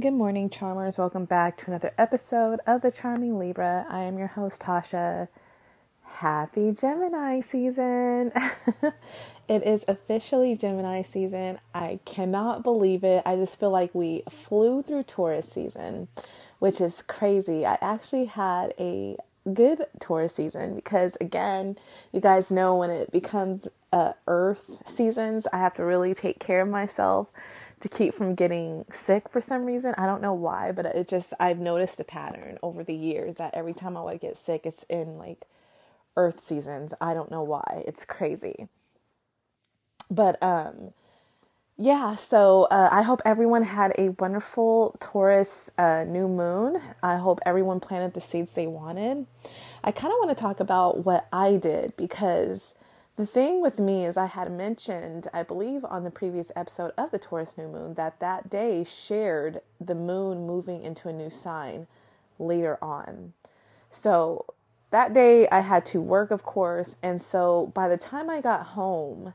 Good morning, Charmers. Welcome back to another episode of The Charming Libra. I am your host, Tasha. Happy Gemini season. It is officially Gemini season. I cannot believe it. I just feel like we flew through Taurus season, which is crazy. I actually had a good Taurus season because, again, you guys know when it becomes Earth seasons, I have to really take care of myself to keep from getting sick for some reason. I don't know why, but I've noticed a pattern over the years that every time I would get sick, it's in like Earth seasons. I don't know why. It's crazy. But I hope everyone had a wonderful Taurus new moon. I hope everyone planted the seeds they wanted. I kind of want to talk about what I did, because the thing with me is I had mentioned, I believe on the previous episode of the Taurus new moon, that day shared the moon moving into a new sign later on. So that day I had to work, of course. And so by the time I got home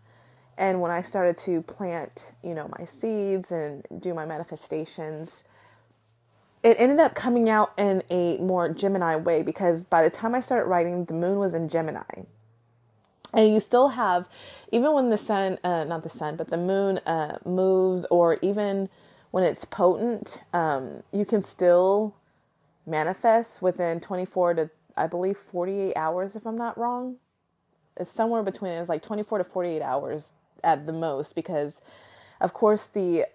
and when I started to plant, my seeds and do my manifestations, it ended up coming out in a more Gemini way, because by the time I started writing, the moon was in Gemini. And you still have, even when the moon moves, or even when it's potent, you can still manifest within 24 to, I believe, 48 hours, if I'm not wrong. It's somewhere between, it's like 24 to 48 hours at the most, because, of course, the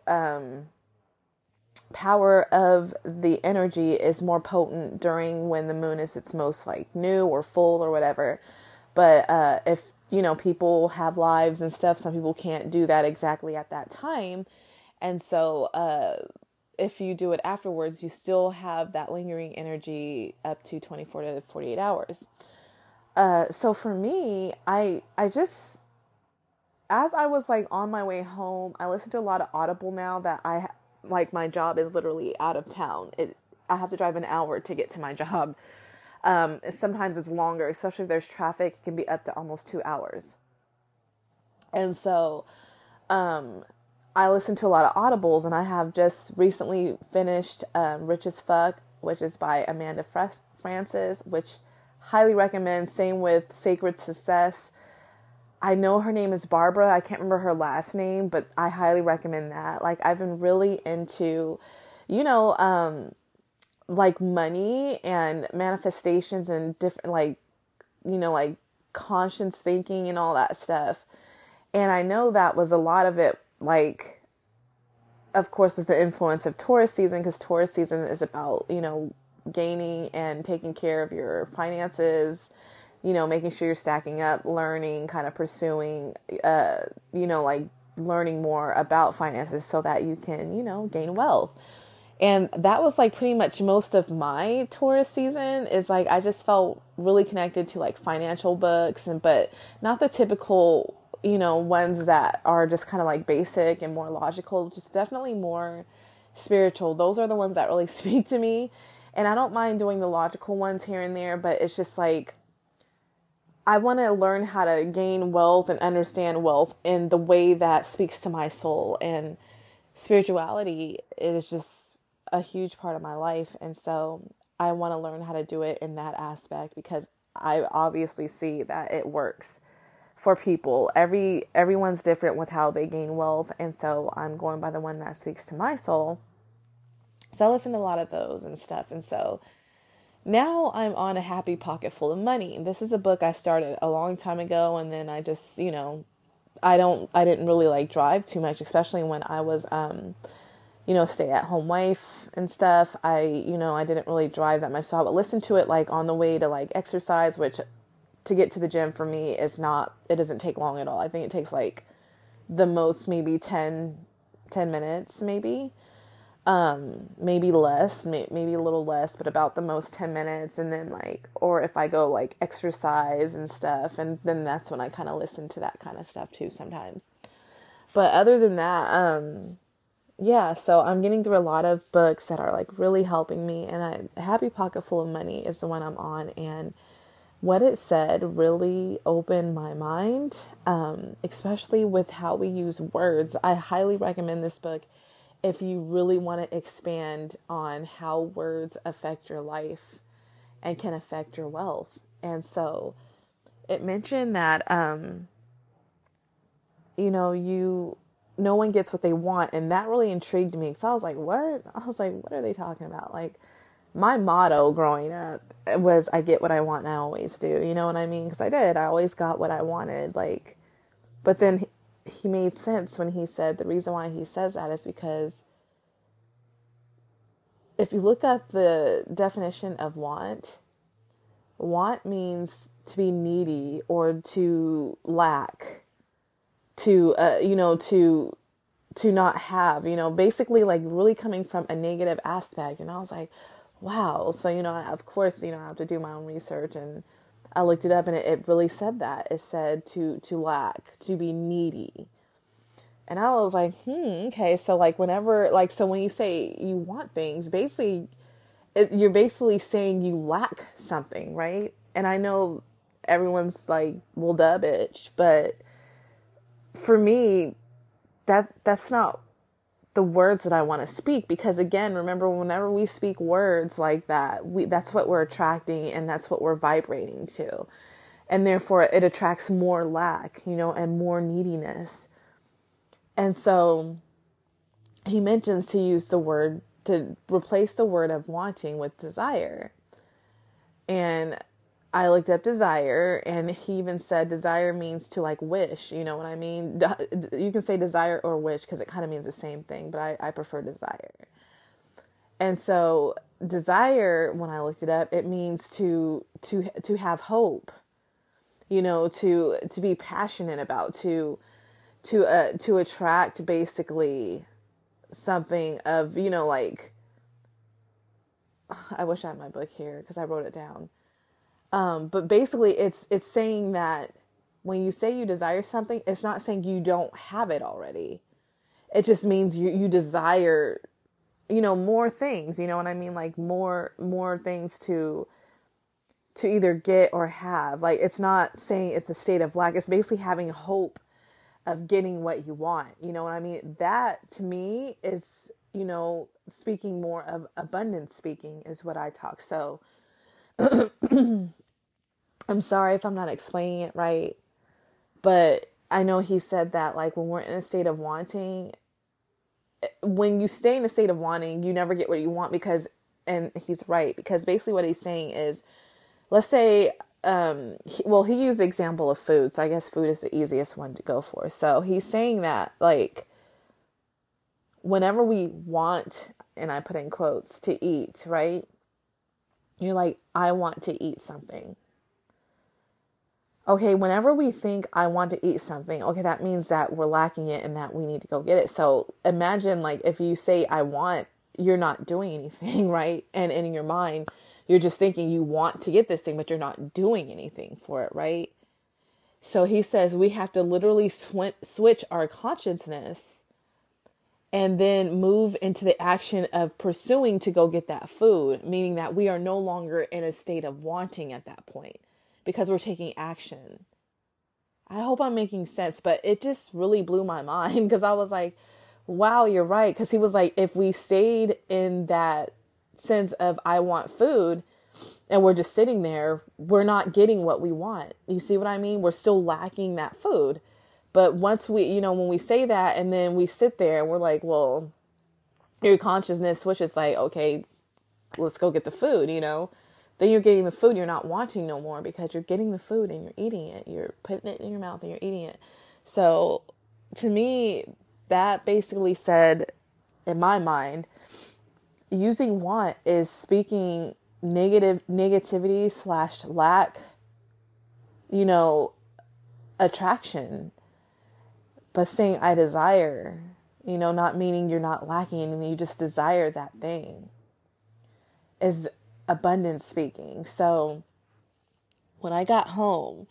power of the energy is more potent during when the moon is its most like new or full or whatever. But if, people have lives and stuff, some people can't do that exactly at that time. And so if you do it afterwards, you still have that lingering energy up to 24 to 48 hours. So for me, I just, as I was like on my way home, I listened to a lot of Audible now that my job is literally out of town. I have to drive an hour to get to my job. Sometimes it's longer, especially if there's traffic, it can be up to almost 2 hours. And so, I listen to a lot of audibles, and I have just recently finished, Rich as Fuck, which is by Amanda Francis, which highly recommend. Same with Sacred Success. I know her name is Barbara. I can't remember her last name, but I highly recommend that. Like, I've been really into, money and manifestations and different, conscious thinking and all that stuff. And I know that was a lot of it, of course, with the influence of Taurus season, because Taurus season is about, gaining and taking care of your finances, making sure you're stacking up, learning, kind of pursuing, learning more about finances so that you can, gain wealth. And that was pretty much most of my Taurus season is I just felt really connected to financial books, but not the typical, ones that are just kind of basic and more logical, just definitely more spiritual. Those are the ones that really speak to me. And I don't mind doing the logical ones here and there, but it's just I want to learn how to gain wealth and understand wealth in the way that speaks to my soul, and spirituality is just a huge part of my life. And so I want to learn how to do it in that aspect, because I obviously see that it works for people. Everyone's different with how they gain wealth. And so I'm going by the one that speaks to my soul. So I listen to a lot of those and stuff. And so now I'm on A Happy Pocket Full of Money. This is a book I started a long time ago. And then I just, you know, I didn't really like drive too much, especially when I was, stay at home wife and stuff. I didn't really drive that much. So I would listen to it like on the way to like exercise, which to get to the gym for me it doesn't take long at all. I think it takes like the most, maybe 10 minutes, maybe less, maybe a little less, but about the most 10 minutes. And then like, or if I go like exercise and stuff, and then that's when I kind of listen to that kind of stuff too sometimes. But other than that, yeah, so I'm getting through a lot of books that are like really helping me, and Happy Pocket Full of Money is the one I'm on. And what it said really opened my mind, especially with how we use words. I highly recommend this book if you really want to expand on how words affect your life and can affect your wealth. And so it mentioned that, no one gets what they want. And that really intrigued me. So I was like, what? I was like, what are they talking about? Like, my motto growing up was, I get what I want and I always do. You know what I mean? Because I did. I always got what I wanted. Like, but then he made sense when he said, the reason why he says that is because if you look up the definition of want means to be needy or to lack. To not have, basically like really coming from a negative aspect. And I was like, wow. So, of course, I have to do my own research, and I looked it up, and it really said that. It said to lack, to be needy. And I was like, okay. So like when you say you want things, basically you're basically saying you lack something. Right. And I know everyone's like, well, duh, bitch, but for me, that's not the words that I want to speak, because again, remember, whenever we speak words like that, that's what we're attracting, and that's what we're vibrating to, and therefore it attracts more lack, and more neediness. And so he mentions to use the word, to replace the word of wanting with desire. And I looked up desire, and he even said desire means to like wish, you know what I mean? You can say desire or wish, because it kind of means the same thing, but I prefer desire. And so desire, when I looked it up, it means to have hope, to be passionate about, to attract basically something of, I wish I had my book here because I wrote it down. But basically it's saying that when you say you desire something, it's not saying you don't have it already. It just means you desire, more things, you know what I mean? Like more things to either get or have. Like, it's not saying it's a state of lack. It's basically having hope of getting what you want. You know what I mean? That to me is, speaking more of abundance speaking is what I talk. So I'm sorry if I'm not explaining it right, but I know he said that like when we're in a state of wanting, when you stay in a state of wanting, you never get what you want, and he's right, because basically what he's saying is, let's say, he used the example of food. So I guess food is the easiest one to go for. So he's saying that like whenever we want, and I put in quotes, to eat, right? You're like, I want to eat something. Okay, whenever we think I want to eat something, okay, that means that we're lacking it and that we need to go get it. So imagine like if you say I want, you're not doing anything, right? And in your mind, you're just thinking you want to get this thing, but you're not doing anything for it, right? So he says we have to literally switch our consciousness and then move into the action of pursuing to go get that food, meaning that we are no longer in a state of wanting at that point because we're taking action. I hope I'm making sense, but it just really blew my mind because I was like, wow, you're right. Because he was like, if we stayed in that sense of I want food and we're just sitting there, we're not getting what we want. You see what I mean? We're still lacking that food. But once we, you know, when we say that and then we sit there and we're like, well, your consciousness switches like, okay, let's go get the food, you know. Then you're getting the food you're not wanting no more because you're getting the food and you're eating it. You're putting it in your mouth and you're eating it. So to me, that basically said, in my mind, using want is speaking negativity/lack, you know, attraction, but saying I desire, you know, not meaning you're not lacking and you just desire that thing is abundance speaking. So when I got home,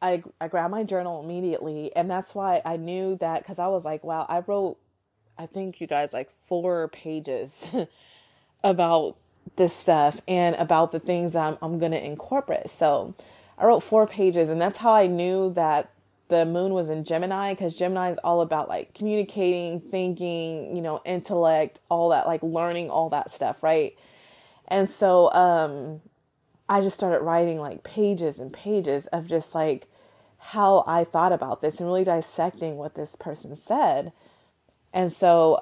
I grabbed my journal immediately. And that's why I knew that, because I was like, wow, I wrote, I think you guys, like 4 pages about this stuff and about the things I'm going to incorporate. So I wrote 4 pages, and that's how I knew that the moon was in Gemini, because Gemini is all about like communicating, thinking, you know, intellect, all that, like learning, all that stuff. Right. And so, I just started writing like pages and pages of just like how I thought about this and really dissecting what this person said. And so,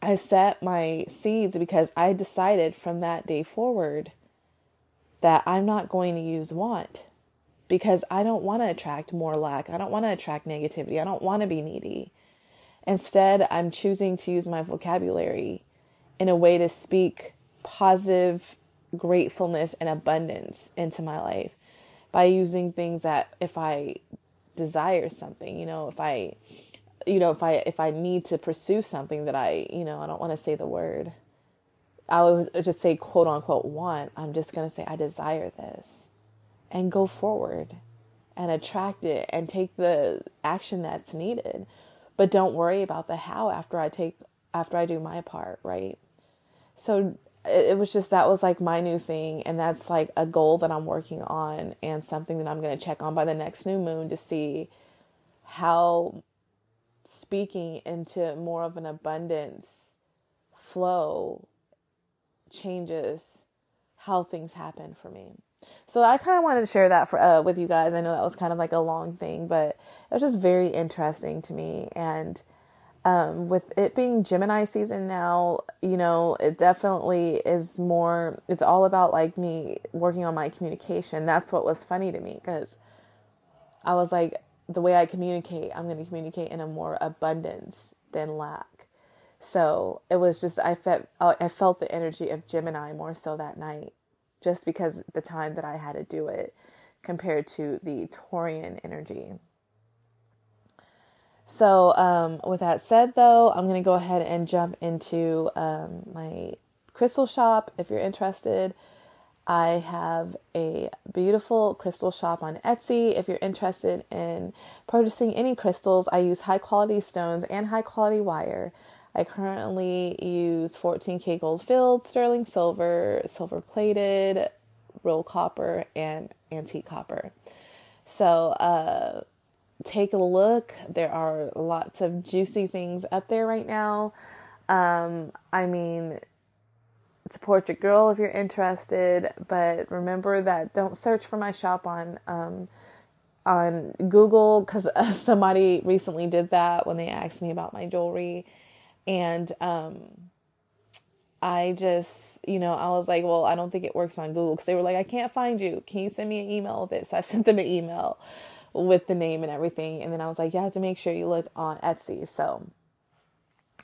I set my seeds because I decided from that day forward that I'm not going to use want, because I don't want to attract more lack. I don't want to attract negativity. I don't want to be needy. Instead, I'm choosing to use my vocabulary in a way to speak positive gratefulness and abundance into my life by using things that if I desire something, you know, if I need to pursue something that I, you know, I don't want to say the word, I would just say, quote unquote, want. I'm just going to say, I desire this, and go forward and attract it and take the action that's needed. But don't worry about the how after I do my part. Right. So it was just, that was like my new thing. And that's like a goal that I'm working on and something that I'm going to check on by the next new moon to see how speaking into more of an abundance flow changes how things happen for me. So I kind of wanted to share that with you guys. I know that was kind of like a long thing, but it was just very interesting to me. And with it being Gemini season now, you know, it definitely is more, it's all about like me working on my communication. That's what was funny to me, because I was like, the way I communicate, I'm going to communicate in a more abundance than lack. So it was just, I felt the energy of Gemini more so that night, just because the time that I had to do it compared to the Taurian energy. So, with that said though, I'm going to go ahead and jump into, my crystal shop. If you're interested, I have a beautiful crystal shop on Etsy. If you're interested in purchasing any crystals, I use high quality stones and high quality wire. I currently use 14K gold filled, sterling silver, silver plated, real copper, and antique copper. So, take a look. There are lots of juicy things up there right now. I mean, support your girl if you're interested, but remember that don't search for my shop on Google, because somebody recently did that when they asked me about my jewelry, and I just, you know, I was like, well, I don't think it works on Google, because they were like, I can't find you, can you send me an email with it? So I sent them an email with the name and everything, and then I was like, you have to make sure you look on Etsy. So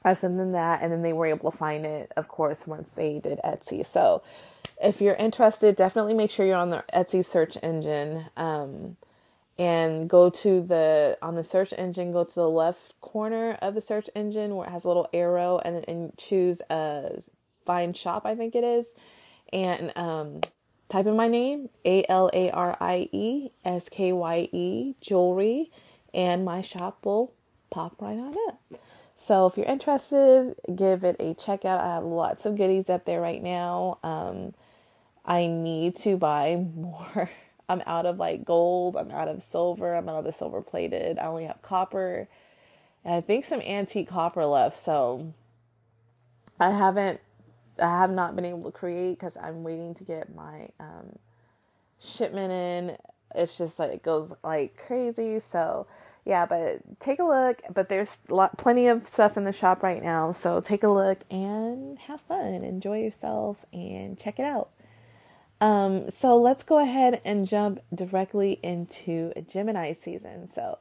I sent them that, and then they were able to find it, of course, once they did Etsy. So if you're interested, definitely make sure you're on the Etsy search engine, and go to the left corner of the search engine where it has a little arrow, and choose Find Shop, I think it is. And type in my name, ALARIESKYE, jewelry, and my shop will pop right on up. So if you're interested, give it a check out. I have lots of goodies up there right now. I need to buy more. I'm out of like gold. I'm out of silver. I'm out of the silver plated. I only have copper, and I think some antique copper left. So I haven't I have not been able to create because I'm waiting to get my shipment in. It's just like, it goes like crazy. So yeah, but take a look, but there's plenty of stuff in the shop right now. So take a look and have fun, enjoy yourself and check it out. So let's go ahead and jump directly into a Gemini season. So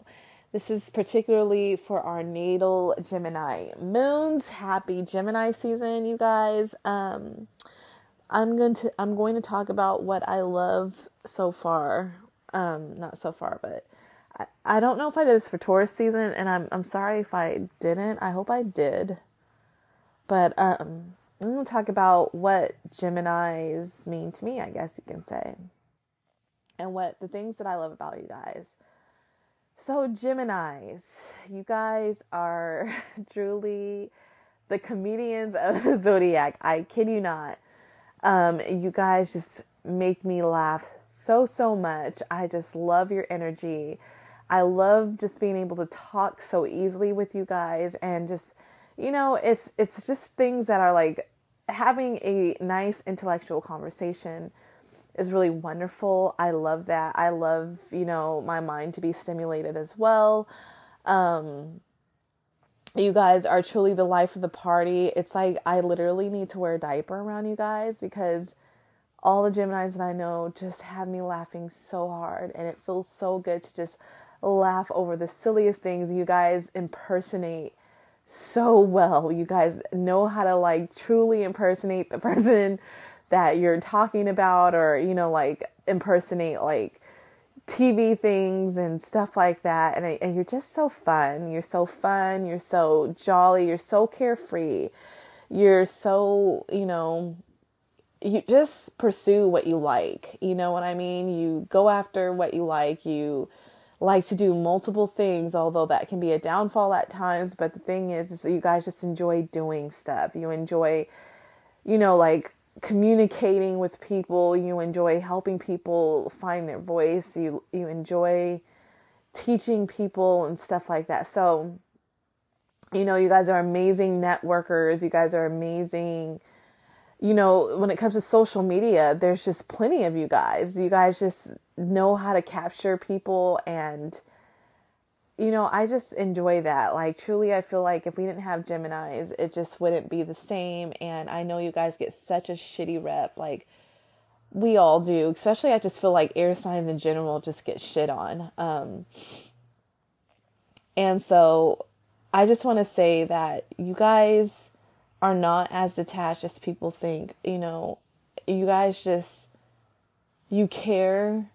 this is particularly for our natal Gemini moons. Happy Gemini season, you guys. I'm going to talk about what I love so far. Not so far, but I don't know if I did this for Taurus season, and I'm sorry if I didn't. I hope I did. But I'm going to talk about what Geminis mean to me, I guess you can say, and what the things that I love about you guys. So Geminis, you guys are truly the comedians of the zodiac. I kid you not. You guys just make me laugh so much. I just love your energy. I love just being able to talk so easily with you guys, and just, you know, it's just things that are like having a nice intellectual conversation is really wonderful. I love that. I love, you know, my mind to be stimulated as well. You guys are truly the life of the party. It's like I literally need to wear a diaper around you guys, because all the Geminis that I know just have me laughing so hard, and it feels so good to just laugh over the silliest things. You guys impersonate so well. You guys know how to like truly impersonate the person that you're talking about, or, you know, like impersonate like TV things and stuff like that. And you're just so fun. You're so fun. You're so jolly. You're so carefree. You're so, you know, you just pursue what you like. You know what I mean? You go after what you like. You like to do multiple things, although that can be a downfall at times. But the thing is that you guys just enjoy doing stuff. You enjoy, you know, like communicating with people. You enjoy helping people find their voice. You enjoy teaching people and stuff like that. So, you know, you guys are amazing networkers. You guys are amazing. You know, when it comes to social media, there's just plenty of you guys. You guys just know how to capture people, and, you know, I just enjoy that. Like, truly, I feel like if we didn't have Geminis, it just wouldn't be the same. And I know you guys get such a shitty rep. Like, we all do. Especially, I just feel like air signs in general just get shit on. And so I just want to say that you guys are not as detached as people think. You know, you guys just, you care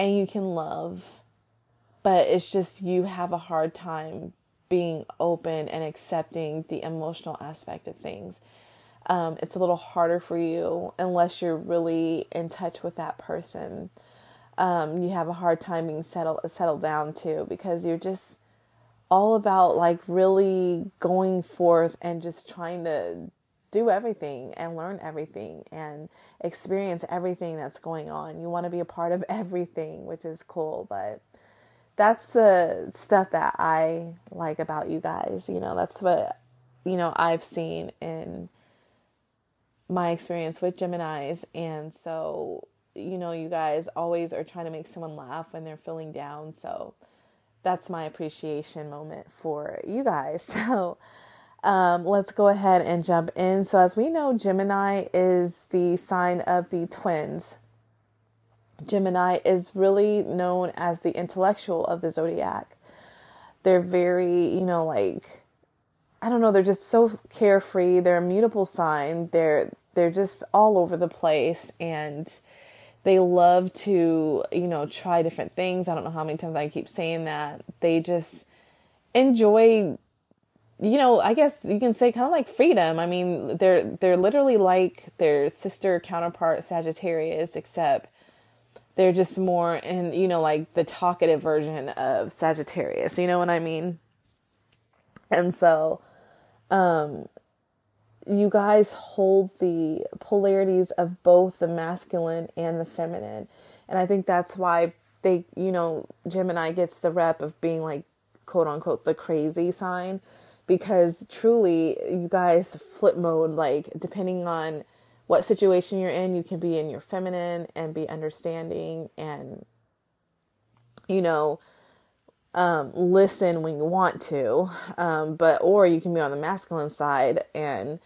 and you can love. But it's just you have a hard time being open and accepting the emotional aspect of things. It's a little harder for you unless you're really in touch with that person. You have a hard time being settled down too, because you're just all about like really going forth and just trying to do everything and learn everything and experience everything that's going on. You want to be a part of everything, which is cool, but that's the stuff that I like about you guys. You know, that's what, you know, I've seen in my experience with Geminis. And so, you know, you guys always are trying to make someone laugh when they're feeling down. So that's my appreciation moment for you guys. So let's go ahead and jump in. So as we know, Gemini is the sign of the twins. Gemini is really known as the intellectual of the zodiac. They're very, you know, like, I don't know, they're just so carefree. They're a mutable sign. They're just all over the place, and they love to, you know, try different things. I don't know how many times I keep saying that. They just enjoy, you know, I guess you can say kind of like freedom. I mean, they're literally like their sister counterpart Sagittarius, except they're just more in, you know, like the talkative version of Sagittarius. You know what I mean? And so, you guys hold the polarities of both the masculine and the feminine. And I think that's why they, you know, Gemini gets the rep of being like, quote unquote, the crazy sign. because truly, you guys, flip mode, like, depending on what situation you're in, you can be in your feminine and be understanding and, you know, listen when you want to, but, or you can be on the masculine side and,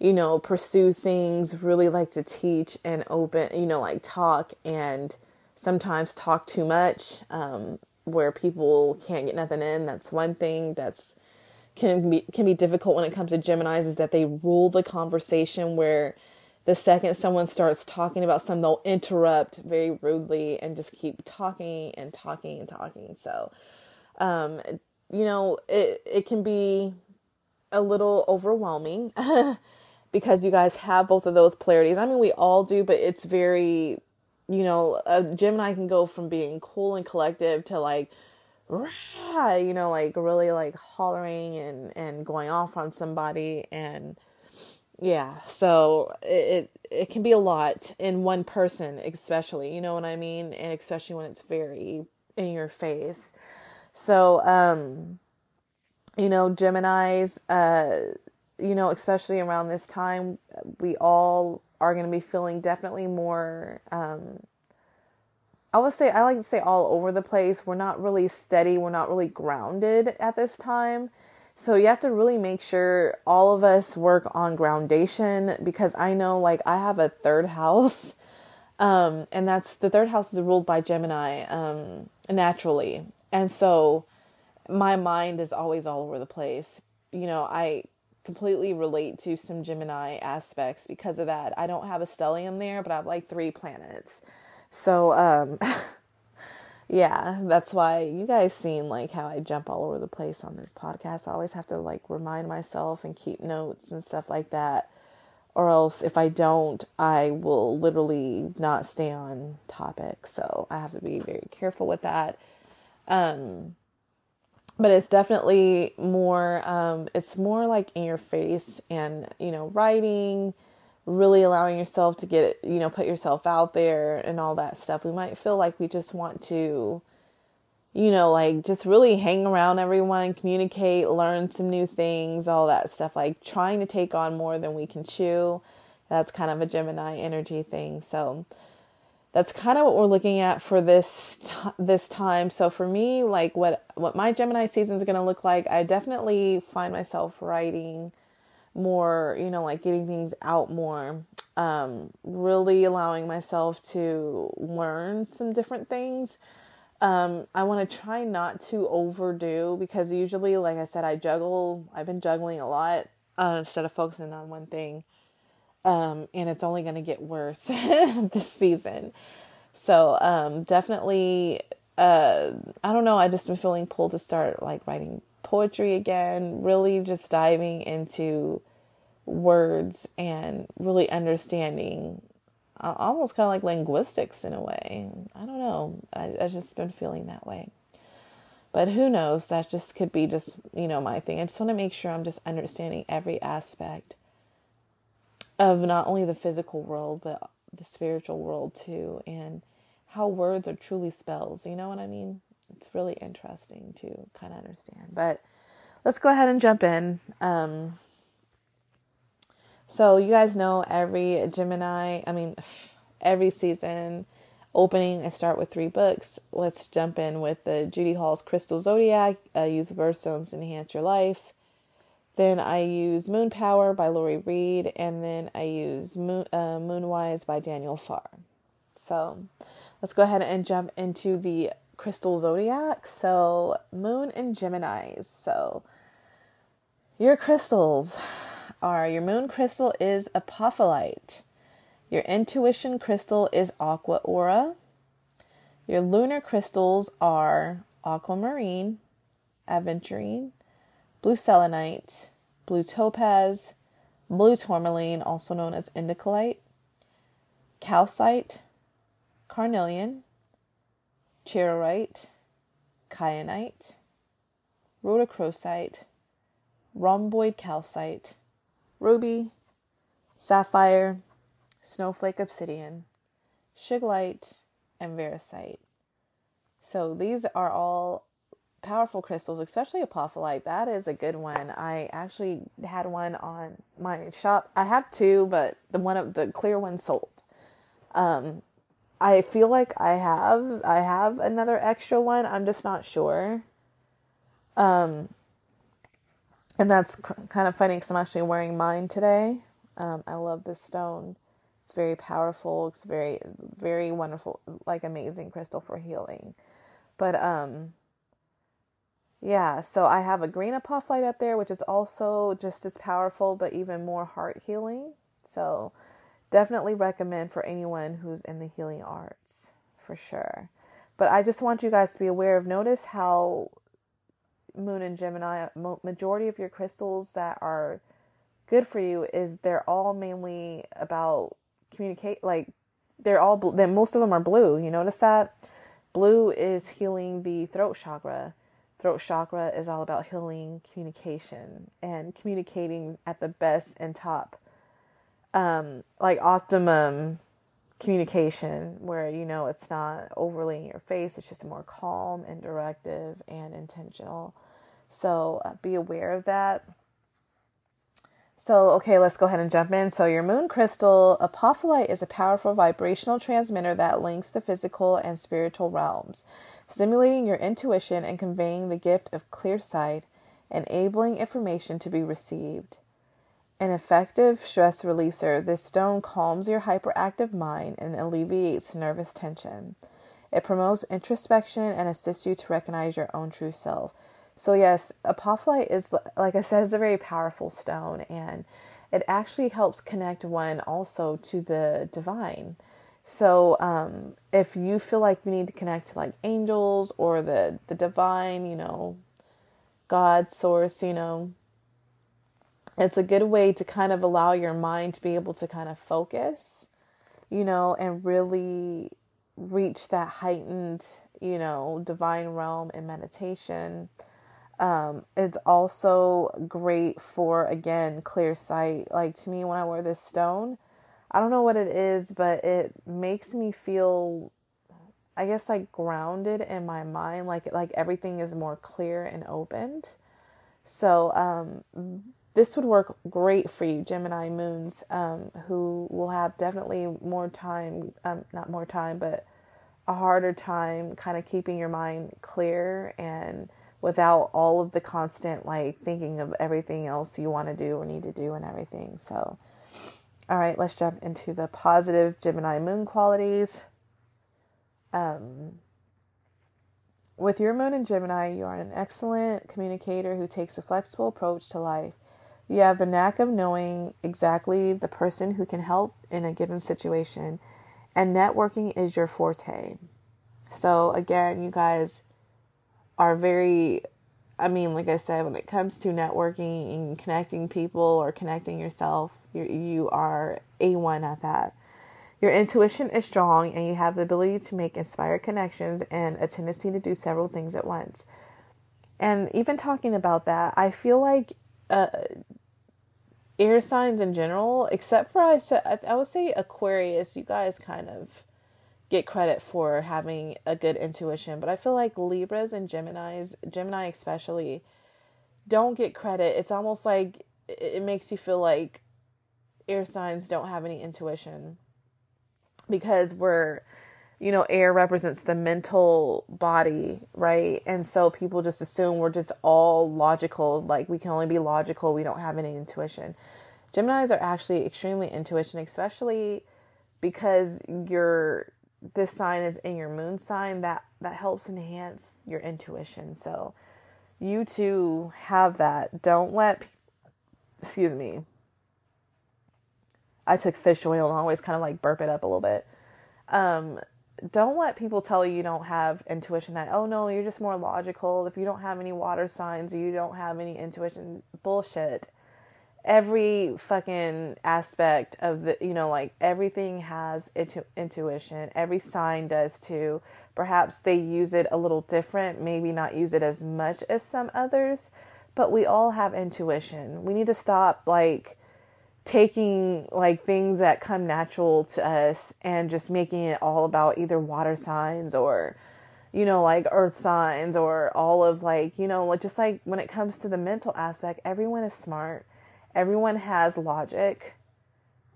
you know, pursue things, really like to teach and open, you know, like talk, and sometimes talk too much, where people can't get nothing in. That's one thing that's can be difficult when it comes to Geminis, is that they rule the conversation, where the second someone starts talking about something, they'll interrupt very rudely and just keep talking and talking and talking. So, you know, it can be a little overwhelming because you guys have both of those polarities. I mean, we all do, but it's very, you know, a Gemini can go from being cool and collective to like, rah, you know, like really like hollering and going off on somebody. And yeah, so it can be a lot in one person, especially, you know what I mean? And especially when it's very in your face. So, you know, Geminis, you know, especially around this time, we all are going to be feeling definitely more, I like to say all over the place. We're not really steady. We're not really grounded at this time. So you have to really make sure all of us work on groundation, because I know, like, I have a third house, and that's the third house is ruled by Gemini, naturally. And so my mind is always all over the place. You know, I completely relate to some Gemini aspects because of that. I don't have a stellium there, but I have like 3 planets. So, yeah, that's why you guys seen like how I jump all over the place on this podcast. I always have to like remind myself and keep notes and stuff like that, or else if I don't, I will literally not stay on topic. So I have to be very careful with that. But it's definitely more, it's more like in your face and, you know, writing, really allowing yourself to get, you know, put yourself out there and all that stuff. We might feel like we just want to, you know, like just really hang around everyone, communicate, learn some new things, all that stuff, like trying to take on more than we can chew. That's kind of a Gemini energy thing. So that's kind of what we're looking at for this time. So for me, like what my Gemini season is going to look like, I definitely find myself writing more, you know, like getting things out more, really allowing myself to learn some different things. I want to try not to overdo, because usually, like I said, I've been juggling a lot, instead of focusing on one thing. And it's only going to get worse this season. So, definitely, I don't know. I just been feeling pulled to start like writing poetry again, really just diving into words and really understanding almost kind of like linguistics in a way. I don't know. I just been feeling that way, but who knows? That just could be just, you know, my thing. I just want to make sure I'm just understanding every aspect of not only the physical world, but the spiritual world too, and how words are truly spells. You know what I mean? It's really interesting to kind of understand, but let's go ahead and jump in. So you guys know every season opening, I start with 3 books. Let's jump in with the Judy Hall's Crystal Zodiac, Use the Birthstones to Enhance Your Life. Then I use Moon Power by Lori Reed, and then I use Moonwise by Daniel Farr. So let's go ahead and jump into the Crystal Zodiac. So Moon and Geminis. So your crystals are, your Moon crystal is apophyllite. Your intuition crystal is aqua aura. Your lunar crystals are aquamarine, aventurine, blue selenite, blue topaz, blue tourmaline, also known as indicolite, calcite, carnelian, charoite, kyanite, rhodochrosite, rhomboid calcite, ruby, sapphire, snowflake obsidian, shiglite, and vericite. So these are all powerful crystals, especially apophyllite. That is a good one. I actually had one on my shop. I have two, but the one of the clear one sold. I feel like I have another extra one. I'm just not sure. And that's kind of funny because I'm actually wearing mine today. I love this stone. It's very powerful. It's very, very wonderful, like amazing crystal for healing. But, yeah, so I have a green apophyllite up there, which is also just as powerful, but even more heart healing. So definitely recommend for anyone who's in the healing arts for sure. But I just want you guys to be aware of, notice how Moon and Gemini, majority of your crystals that are good for you is they're all mainly about communicate, like they're all blue. Then most of them are blue. You notice that blue is healing the throat chakra. Throat chakra is all about healing communication and communicating at the best and top, like optimum communication where, you know, it's not overly in your face. It's just more calm and directive and intentional. So be aware of that. So, okay, let's go ahead and jump in. So your moon crystal, apophyllite, is a powerful vibrational transmitter that links the physical and spiritual realms, stimulating your intuition and conveying the gift of clear sight, enabling information to be received. An effective stress releaser, this stone calms your hyperactive mind and alleviates nervous tension. It promotes introspection and assists you to recognize your own true self. So yes, apophyllite is, like I said, is a very powerful stone, and it actually helps connect one also to the divine. So if you feel like you need to connect to like angels or the divine, you know, God, source, you know, it's a good way to kind of allow your mind to be able to kind of focus, you know, and really reach that heightened, you know, divine realm in meditation. It's also great for, again, clear sight. Like to me, when I wear this stone, I don't know what it is, but it makes me feel, I guess, like grounded in my mind. Like everything is more clear and opened. So, this would work great for you, Gemini moons, who will have definitely more time, not more time, but a harder time kind of keeping your mind clear and without all of the constant, like, thinking of everything else you want to do or need to do and everything. So, all right, let's jump into the positive Gemini moon qualities. With your moon in Gemini, you are an excellent communicator who takes a flexible approach to life. You have the knack of knowing exactly the person who can help in a given situation, and networking is your forte. So, again, you guys are very, I mean, like I said, when it comes to networking and connecting people or connecting yourself, you are A1 at that. Your intuition is strong and you have the ability to make inspired connections and a tendency to do several things at once. And even talking about that, I feel like air signs in general, except for I would say Aquarius, you guys kind of get credit for having a good intuition, but I feel like Libras and Geminis, Gemini especially, don't get credit. It's almost like it makes you feel like air signs don't have any intuition because we're, you know, air represents the mental body, right? And so people just assume we're just all logical, like we can only be logical, we don't have any intuition. Geminis are actually extremely intuition, especially because this sign is in your moon sign, that helps enhance your intuition. So you too have that. Don't let, excuse me, I took fish oil and always kind of like burp it up a little bit. Don't let people tell you don't have intuition, that, oh no, you're just more logical. If you don't have any water signs, you don't have any intuition. Bullshit. Every fucking aspect of the, you know, like everything has intuition. Every sign does too. Perhaps they use it a little different, maybe not use it as much as some others, but we all have intuition. We need to stop like taking like things that come natural to us and just making it all about either water signs or you know, like earth signs or all of like, you know, like just like when it comes to the mental aspect, everyone is smart. Everyone has logic.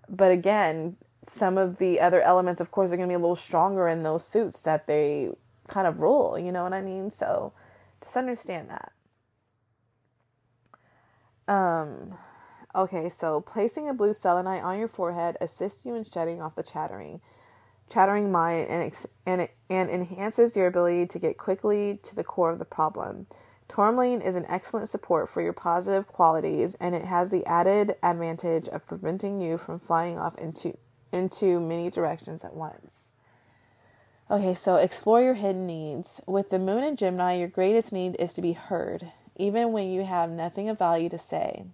But again, some of the other elements, of course, are going to be a little stronger in those suits that they kind of rule. You know what I mean? So just understand that. Okay, so placing a blue selenite on your forehead assists you in shutting off the chattering mind and enhances your ability to get quickly to the core of the problem. Tourmaline is an excellent support for your positive qualities, and it has the added advantage of preventing you from flying off into many directions at once. Okay, so explore your hidden needs. With the moon in Gemini, your greatest need is to be heard, even when you have nothing of value to say.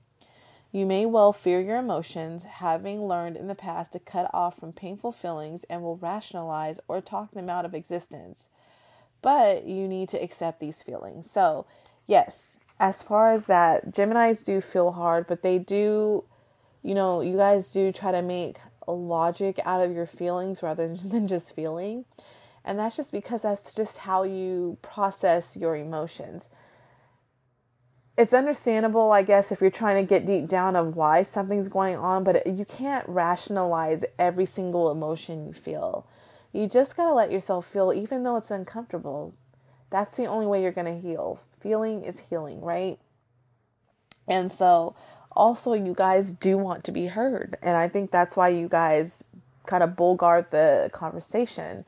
You may well fear your emotions, having learned in the past to cut off from painful feelings and will rationalize or talk them out of existence. But you need to accept these feelings. So, yes, as far as that, Geminis do feel hard, but they do, you know, you guys do try to make logic out of your feelings rather than just feeling. And that's just because that's just how you process your emotions. It's understandable, I guess, if you're trying to get deep down of why something's going on, but you can't rationalize every single emotion you feel. You just gotta let yourself feel, even though it's uncomfortable. That's the only way you're gonna heal. Feeling is healing, right? And so, also, you guys do want to be heard. And I think that's why you guys kind of bull guard the conversation,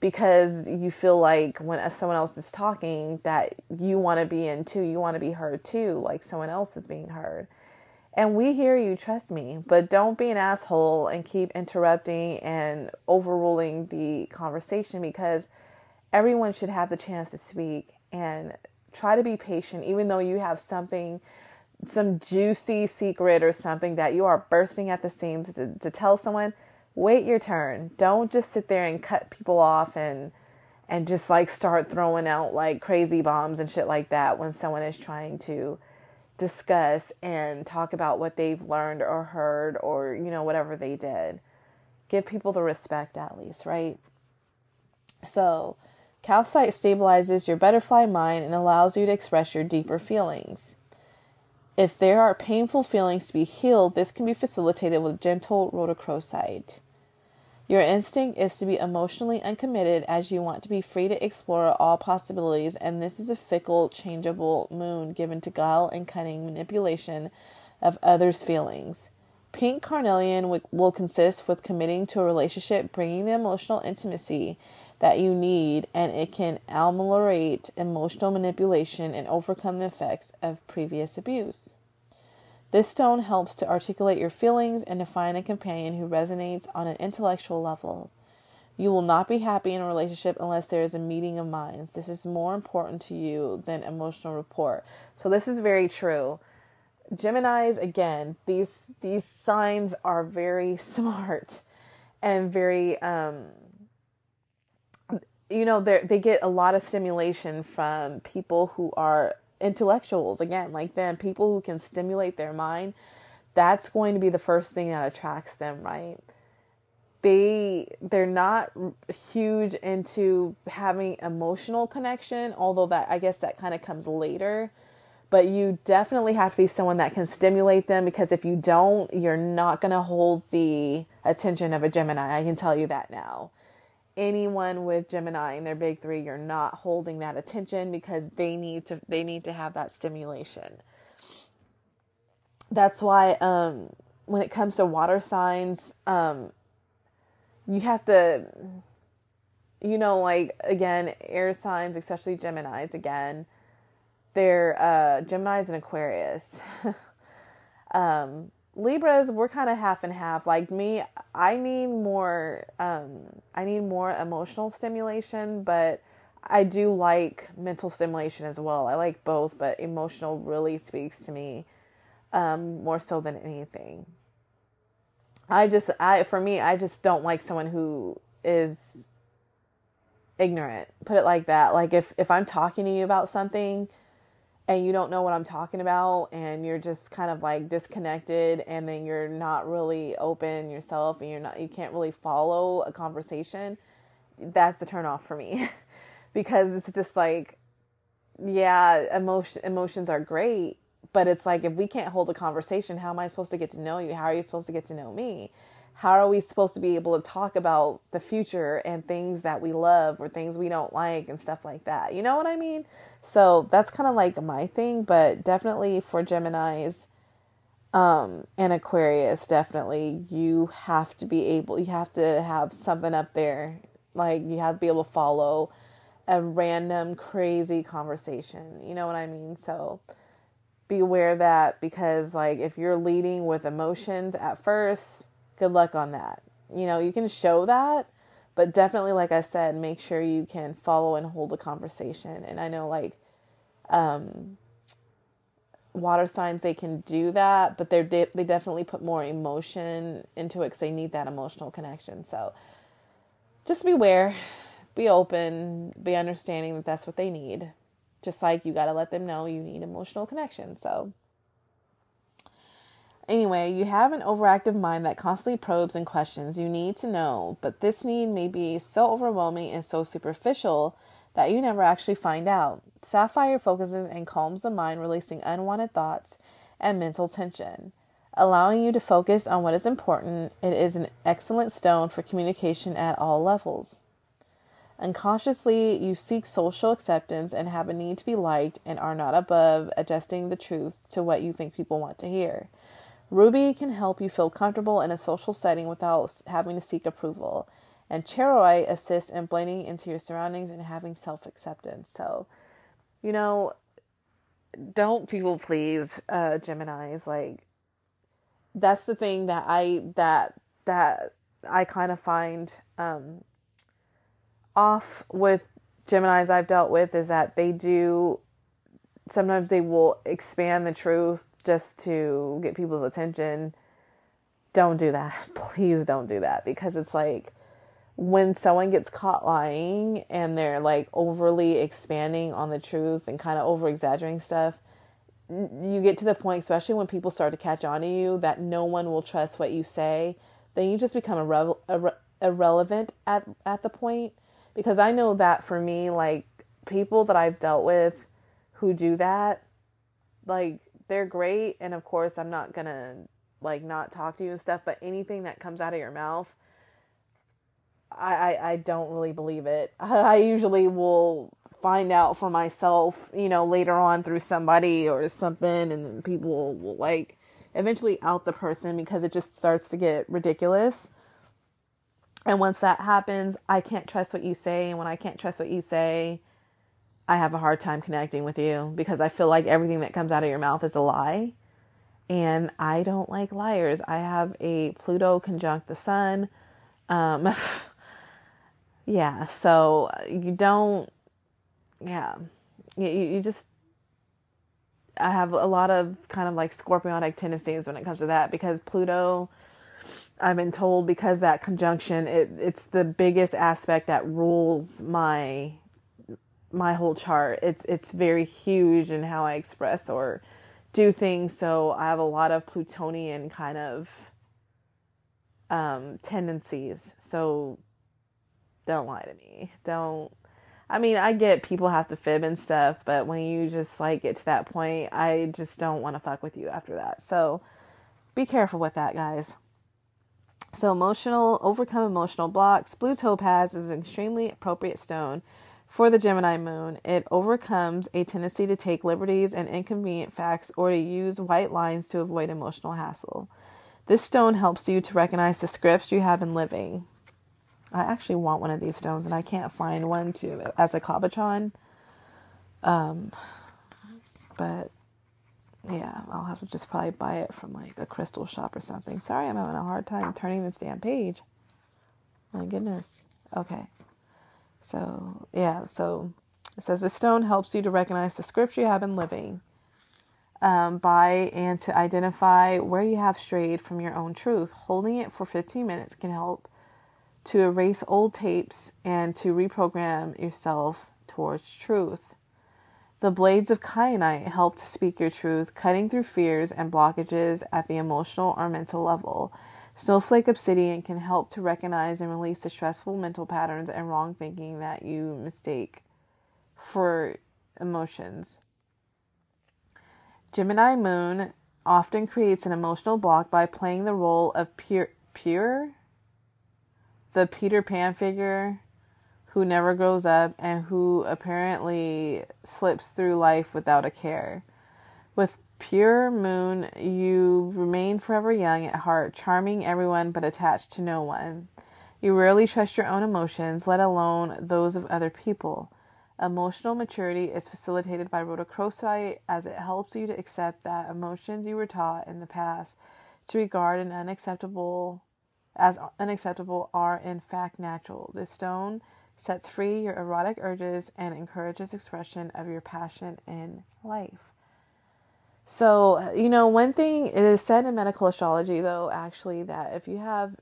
because you feel like when someone else is talking that you want to be in too, you want to be heard too, like someone else is being heard. And we hear you, trust me, but don't be an asshole and keep interrupting and overruling the conversation, because everyone should have the chance to speak. And try to be patient, even though you have something, some juicy secret or something that you are bursting at the seams to tell someone. Wait your turn. Don't just sit there and cut people off and just like start throwing out like crazy bombs and shit like that when someone is trying to discuss and talk about what they've learned or heard or, you know, whatever they did. Give people the respect at least, right? So, calcite stabilizes your butterfly mind and allows you to express your deeper feelings. If there are painful feelings to be healed, this can be facilitated with gentle rhodochrosite. Your instinct is to be emotionally uncommitted, as you want to be free to explore all possibilities, and this is a fickle, changeable moon given to guile and cunning manipulation of others' feelings. Pink carnelian will consist with committing to a relationship, bringing the emotional intimacy that you need, and it can ameliorate emotional manipulation and overcome the effects of previous abuse. This stone helps to articulate your feelings and to find a companion who resonates on an intellectual level. You will not be happy in a relationship unless there is a meeting of minds. This is more important to you than emotional rapport. So this is very true. Geminis, again, these signs are very smart and very, you know, they get a lot of stimulation from people who are intellectuals, again, like them, people who can stimulate their mind. That's going to be the first thing that attracts them, right? They're not huge into having emotional connection, although that, I guess, that kind of comes later. But you definitely have to be someone that can stimulate them, because if you don't, you're not going to hold the attention of a Gemini. I can tell you that now. Anyone with Gemini in their big three, you're not holding that attention, because they need to have that stimulation. That's why, when it comes to water signs, you have to, you know, like, again, air signs, especially Geminis, again, they're, Geminis and Aquarius, Libras, we're kind of half and half. Like me, I need more emotional stimulation, but I do like mental stimulation as well. I like both, but emotional really speaks to me, more so than anything. For me, I just don't like someone who is ignorant. Put it like that. Like if I'm talking to you about something and you don't know what I'm talking about, and you're just kind of like disconnected, and then you're not really open yourself, and you can't really follow a conversation, that's a turn off for me. because it's just like, yeah, emotions are great, but it's like, if we can't hold a conversation, how am I supposed to get to know you? How are you supposed to get to know me? How are we supposed to be able to talk about the future and things that we love or things we don't like and stuff like that? You know what I mean? So that's kind of like my thing, but definitely for Geminis and Aquarius, definitely you have to have something up there. Like, you have to be able to follow a random crazy conversation. You know what I mean? So be aware of that, because like, if you're leading with emotions at first, good luck on that. You know, you can show that, but definitely, like I said, make sure you can follow and hold a conversation. And I know, like, water signs, they can do that, but they definitely put more emotion into it because they need that emotional connection. So just beware, be open, be understanding that that's what they need. Just like you got to let them know you need emotional connection. So anyway, you have an overactive mind that constantly probes and questions you need to know, but this need may be so overwhelming and so superficial that you never actually find out. Sapphire focuses and calms the mind, releasing unwanted thoughts and mental tension, allowing you to focus on what is important. It is an excellent stone for communication at all levels. Unconsciously, you seek social acceptance and have a need to be liked and are not above adjusting the truth to what you think people want to hear. Ruby can help you feel comfortable in a social setting without having to seek approval. And Charoite assists in blending into your surroundings and having self-acceptance. So, you know, don't people please, Geminis. Like, that's the thing that I kind of find off with Geminis I've dealt with, is that they do... sometimes they will expand the truth just to get people's attention. Don't do that. Please don't do that. Because it's like, when someone gets caught lying and they're like overly expanding on the truth and kind of over exaggerating stuff, you get to the point, especially when people start to catch on to you, that no one will trust what you say. Then you just become irrelevant at the point. Because I know that for me, like, people that I've dealt with who do that, like, they're great, and of course I'm not gonna like not talk to you and stuff, but anything that comes out of your mouth, I don't really believe it. I usually will find out for myself, you know, later on through somebody or something, and people will like eventually out the person because it just starts to get ridiculous. And once that happens, I can't trust what you say, and when I can't trust what you say, I have a hard time connecting with you, because I feel like everything that comes out of your mouth is a lie, and I don't like liars. I have a Pluto conjunct the sun. Yeah. So you don't, yeah, you just, I have a lot of kind of like Scorpionic tendencies when it comes to that, because Pluto, I've been told, because that conjunction, it's the biggest aspect that rules my whole chart. It's very huge in how I express or do things. So I have a lot of Plutonian kind of tendencies. So don't lie to me. I mean, I get people have to fib and stuff, but when you just like get to that point, I just don't want to fuck with you after that. So be careful with that, guys. So overcome emotional blocks. Blue topaz is an extremely appropriate stone for the Gemini moon. It overcomes a tendency to take liberties and inconvenient facts, or to use white lines to avoid emotional hassle. This stone helps you to recognize the scripts you have in living. I actually want one of these stones, and I can't find one as a Cabochon. But yeah, I'll have to just probably buy it from like a crystal shop or something. Sorry, I'm having a hard time turning this damn page. My goodness. Okay. So, yeah, so it says the stone helps you to recognize the scripts you have in living by and to identify where you have strayed from your own truth. Holding it for 15 minutes can help to erase old tapes and to reprogram yourself towards truth. The blades of kyanite help to speak your truth, cutting through fears and blockages at the emotional or mental level. Snowflake obsidian can help to recognize and release the stressful mental patterns and wrong thinking that you mistake for emotions. Gemini Moon often creates an emotional block by playing the role of the Peter Pan figure who never grows up and who apparently slips through life without a care. With Pure Moon, you remain forever young at heart, charming everyone but attached to no one. You rarely trust your own emotions, let alone those of other people. Emotional maturity is facilitated by rhodochrosite, as it helps you to accept that emotions you were taught in the past to regard as unacceptable are in fact natural. This stone sets free your erotic urges and encourages expression of your passion in life. So, one thing, it is said in medical astrology, though, actually, that if you have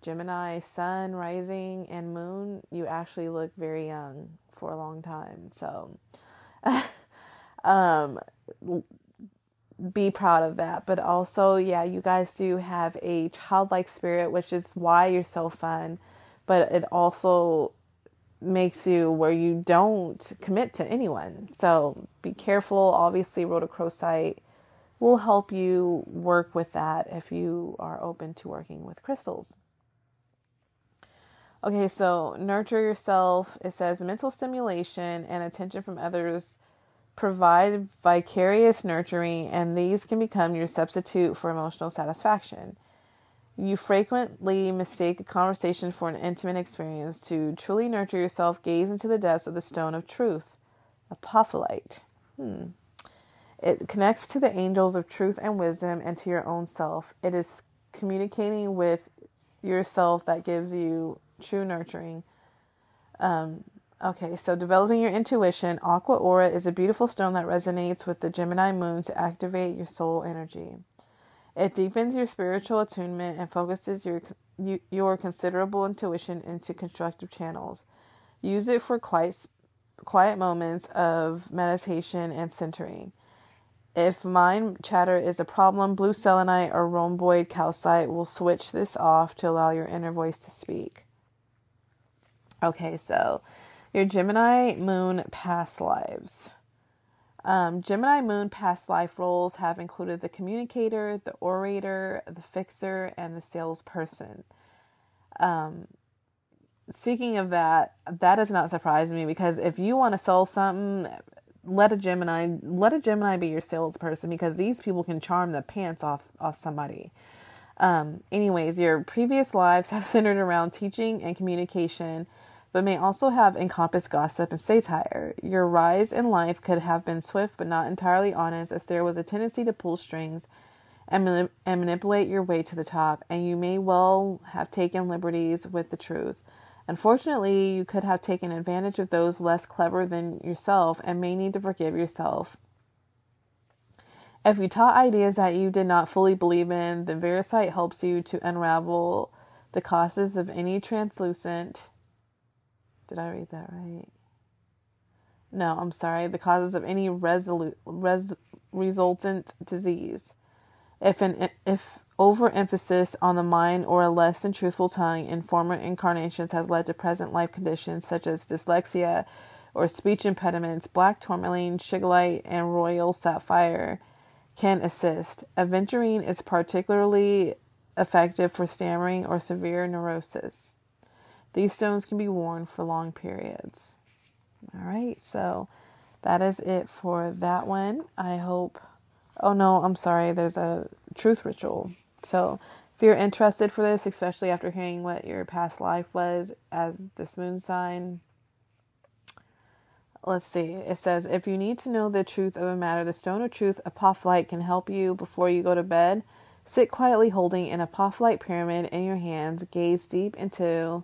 Gemini, Sun, Rising, and Moon, you actually look very young for a long time. So, be proud of that. But also, yeah, you guys do have a childlike spirit, which is why you're so fun. But it also makes you where you don't commit to anyone. So, be careful. Obviously, rhodochrosite will help you work with that if you are open to working with crystals. Okay, so nurture yourself. It says mental stimulation and attention from others provide vicarious nurturing, and these can become your substitute for emotional satisfaction. You frequently mistake a conversation for an intimate experience. To truly nurture yourself, gaze into the depths of the stone of truth, apophyllite. It connects to the angels of truth and wisdom and to your own self. It is communicating with yourself that gives you true nurturing. Okay, so developing your intuition. Aqua Aura is a beautiful stone that resonates with the Gemini Moon to activate your soul energy. It deepens your spiritual attunement and focuses your considerable intuition into constructive channels. Use it for quiet moments of meditation and centering. If mind chatter is a problem, blue selenite or rhomboid calcite will switch this off to allow your inner voice to speak. Okay, so your Gemini Moon past lives. Gemini Moon past life roles have included the communicator, the orator, the fixer, and the salesperson. Speaking of that, that does not surprise me, because if you want to sell something, let a Gemini be your salesperson, because these people can charm the pants off somebody. Anyways, your previous lives have centered around teaching and communication, but may also have encompassed gossip and satire. Your rise in life could have been swift but not entirely honest, as there was a tendency to pull strings and manipulate your way to the top, and you may well have taken liberties with the truth. Unfortunately, you could have taken advantage of those less clever than yourself and may need to forgive yourself. If you taught ideas that you did not fully believe in, the Veracite helps you to unravel the causes of any translucent... Did I read that right? No, I'm sorry. The causes of any resultant disease. If overemphasis on the mind or a less than truthful tongue in former incarnations has led to present life conditions such as dyslexia or speech impediments, black tourmaline, shigalite, and royal sapphire can assist. Aventurine is particularly effective for stammering or severe neurosis. These stones can be worn for long periods. All right, so that is it for that one. I hope... Oh, no, I'm sorry. There's a truth ritual. So if you're interested for this, especially after hearing what your past life was as this moon sign... Let's see. It says, if you need to know the truth of a matter, the stone of truth, apophyllite, can help you before you go to bed. Sit quietly holding an apophyllite pyramid in your hands. Gaze deep into...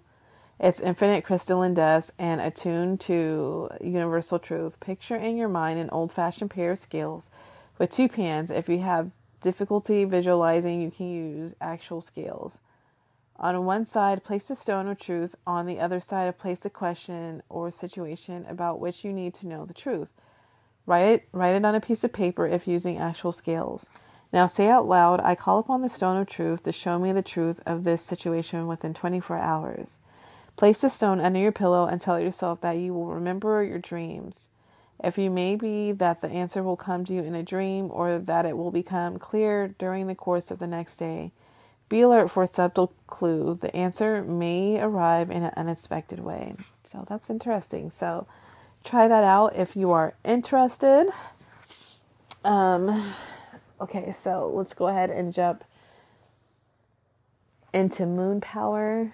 It's infinite crystalline depths and attuned to universal truth. Picture in your mind an old-fashioned pair of scales with two pans. If you have difficulty visualizing, you can use actual scales. On one side, place the stone of truth. On the other side, place the question or situation about which you need to know the truth. Write it on a piece of paper if using actual scales. Now say out loud, I call upon the stone of truth to show me the truth of this situation within 24 hours. Place the stone under your pillow and tell yourself that you will remember your dreams. If you may be that the answer will come to you in a dream or that it will become clear during the course of the next day. Be alert for a subtle clue. The answer may arrive in an unexpected way. So that's interesting. So try that out if you are interested. Okay, so let's go ahead and jump into Moon Power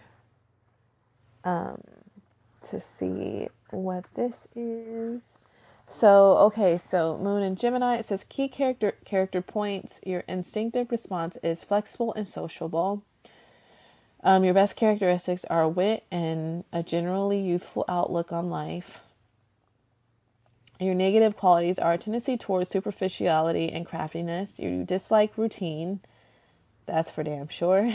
to see what this is. So, okay, so Moon in Gemini, it says key character points. Your instinctive response is flexible and sociable. Your best characteristics are wit and a generally youthful outlook on life. Your negative qualities are a tendency towards superficiality and craftiness. You dislike routine. That's for damn sure.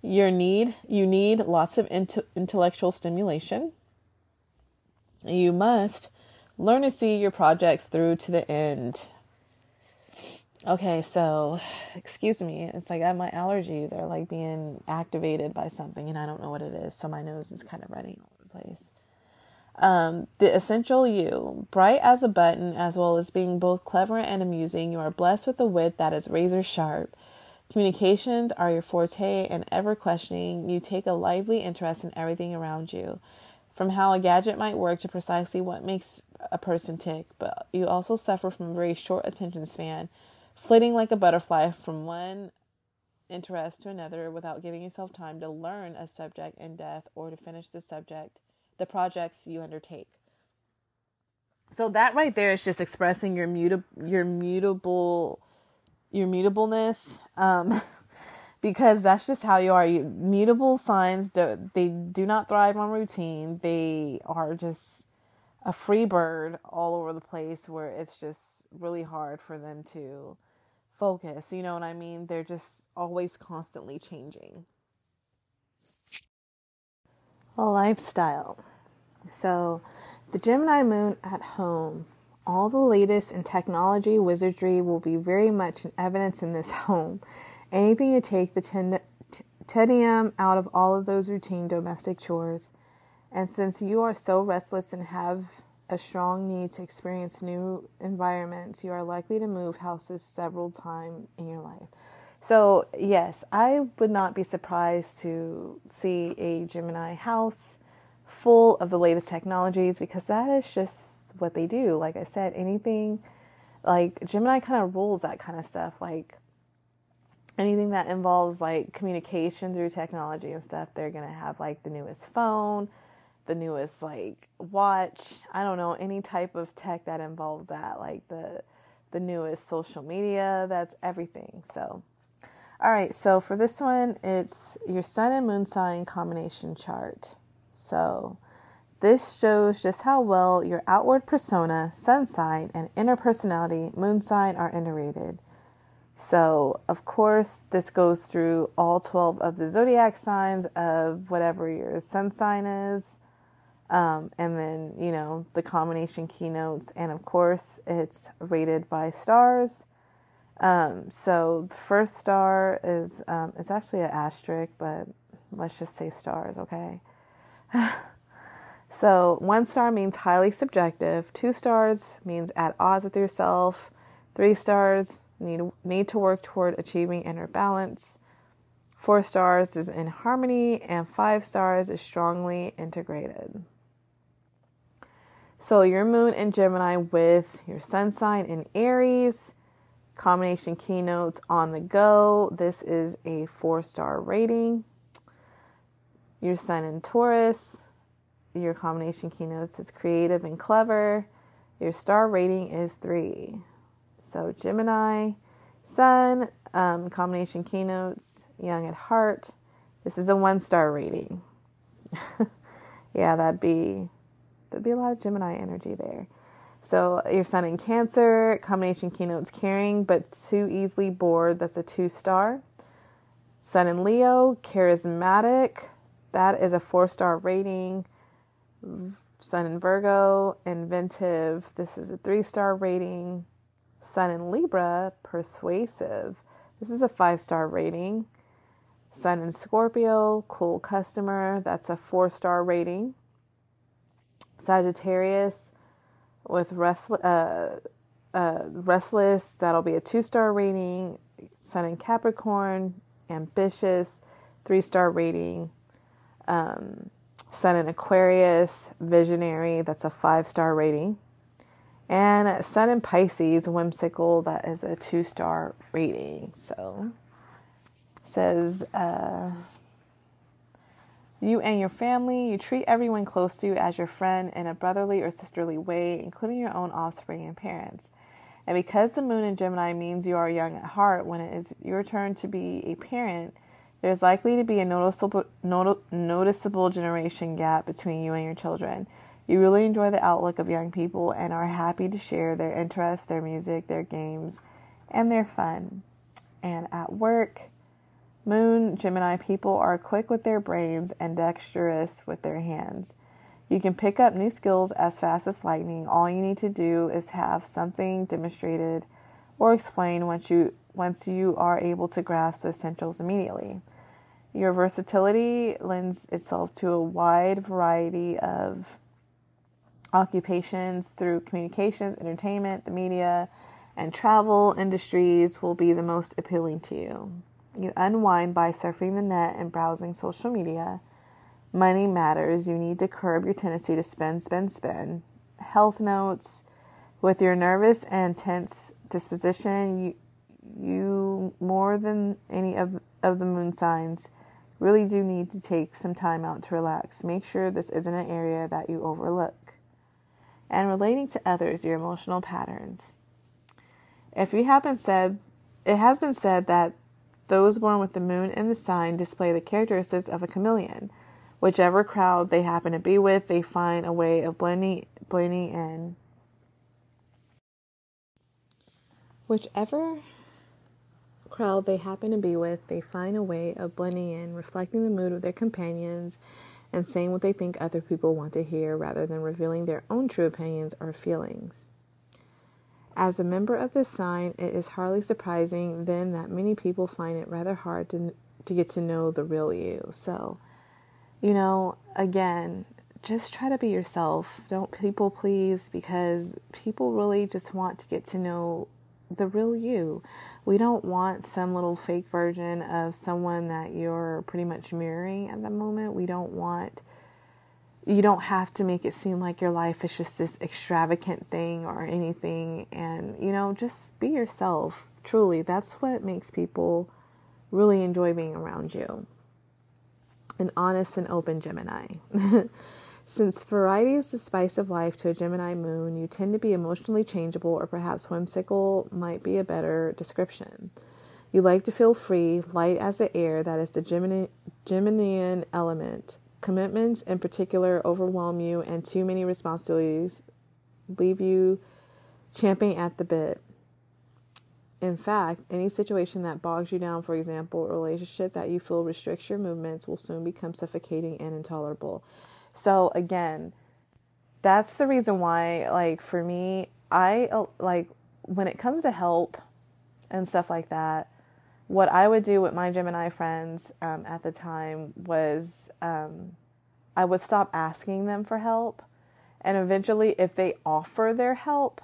You need lots of intellectual stimulation. You must learn to see your projects through to the end. Okay, so, excuse me. It's like my allergies are like being activated by something and I don't know what it is. So my nose is kind of running all over the place. The essential you, bright as a button, as well as being both clever and amusing. You are blessed with a wit that is razor sharp. Communications are your forte and ever questioning. You take a lively interest in everything around you, from how a gadget might work to precisely what makes a person tick. But you also suffer from a very short attention span, flitting like a butterfly from one interest to another without giving yourself time to learn a subject in depth or to finish the projects you undertake. So that right there is just expressing your mutableness, because that's just how you are. Mutable signs, they do not thrive on routine. They are just a free bird all over the place where it's just really hard for them to focus. You know what I mean? They're just always constantly changing. Lifestyle. So the Gemini moon at home. All the latest in technology, wizardry will be very much in evidence in this home. Anything to take the tedium out of all of those routine domestic chores. And since you are so restless and have a strong need to experience new environments, you are likely to move houses several times in your life. So, yes, I would not be surprised to see a Gemini house full of the latest technologies, because that is just what they do. Like I said, anything, like Gemini kind of rules that kind of stuff. Like anything that involves like communication through technology and stuff, they're going to have like the newest phone, the newest like watch, I don't know, any type of tech that involves that, like the newest social media, that's everything. So all right, so for this one, it's your sun and moon sign combination chart. So this shows just how well your outward persona, sun sign, and inner personality, moon sign, are integrated. So, of course, this goes through all 12 of the zodiac signs of whatever your sun sign is. And then, you know, the combination keynotes. And, of course, it's rated by stars. So the first star is, it's actually an asterisk, but let's just say stars. Okay. So 1 star means highly subjective. 2 stars means at odds with yourself. 3 stars need to work toward achieving inner balance. 4 stars is in harmony, and 5 stars is strongly integrated. So your moon in Gemini with your sun sign in Aries, combination keynotes on the go. This is a 4-star rating. Your sun in Taurus. Your combination keynotes is creative and clever. Your star rating is 3. So Gemini, sun, combination keynotes, young at heart. This is a 1-star rating. Yeah, that'd be a lot of Gemini energy there. So your sun in Cancer, combination keynotes caring, but too easily bored. That's a 2-star. Sun in Leo, charismatic. That is a 4-star rating. Sun in Virgo, inventive. This is a 3-star rating. Sun in Libra, persuasive. This is a 5-star rating. Sun in Scorpio, cool customer. That's a 4-star rating. Sagittarius, with restless. That'll be a 2-star rating. Sun in Capricorn, ambitious, 3-star rating. Sun in Aquarius, visionary. That's a 5-star rating. And Sun in Pisces, whimsical. That is a 2-star rating. So it says, you and your family, you treat everyone close to you as your friend in a brotherly or sisterly way, including your own offspring and parents. And because the moon in Gemini means you are young at heart, when it is your turn to be a parent, there's likely to be a noticeable generation gap between you and your children. You really enjoy the outlook of young people and are happy to share their interests, their music, their games, and their fun. And at work, Moon Gemini people are quick with their brains and dexterous with their hands. You can pick up new skills as fast as lightning. All you need to do is have something demonstrated or explained once you are able to grasp the essentials immediately. Your versatility lends itself to a wide variety of occupations through communications, entertainment, the media, and travel industries will be the most appealing to you. You unwind by surfing the net and browsing social media. Money matters. You need to curb your tendency to spend, spend, spend. Health notes. With your nervous and tense disposition, you more than any of the moon signs, really do need to take some time out to relax. Make sure this isn't an area that you overlook. And relating to others, your emotional patterns. It has been said that those born with the moon in the sign display the characteristics of a chameleon. Whichever crowd they happen to be with, they find a way of blending in. Reflecting the mood of their companions and saying what they think other people want to hear rather than revealing their own true opinions or feelings. As a member of this sign, it is hardly surprising then that many people find it rather hard to get to know the real you. So, you know, again, just try to be yourself. Don't people please, because people really just want to get to know the real you. We don't want some little fake version of someone that you're pretty much mirroring at the moment. You don't have to make it seem like your life is just this extravagant thing or anything. And, you know, just be yourself. Truly, that's what makes people really enjoy being around you. An honest and open Gemini. Since variety is the spice of life to a Gemini moon, you tend to be emotionally changeable, or perhaps whimsical might be a better description. You like to feel free, light as the air that is the Geminian element. Commitments, in particular, overwhelm you, and too many responsibilities leave you champing at the bit. In fact, any situation that bogs you down, for example, a relationship that you feel restricts your movements, will soon become suffocating and intolerable. So, again, that's the reason why, like, for me, I, like, when it comes to help and stuff like that, what I would do with my Gemini friends at the time was I would stop asking them for help. And eventually, if they offer their help,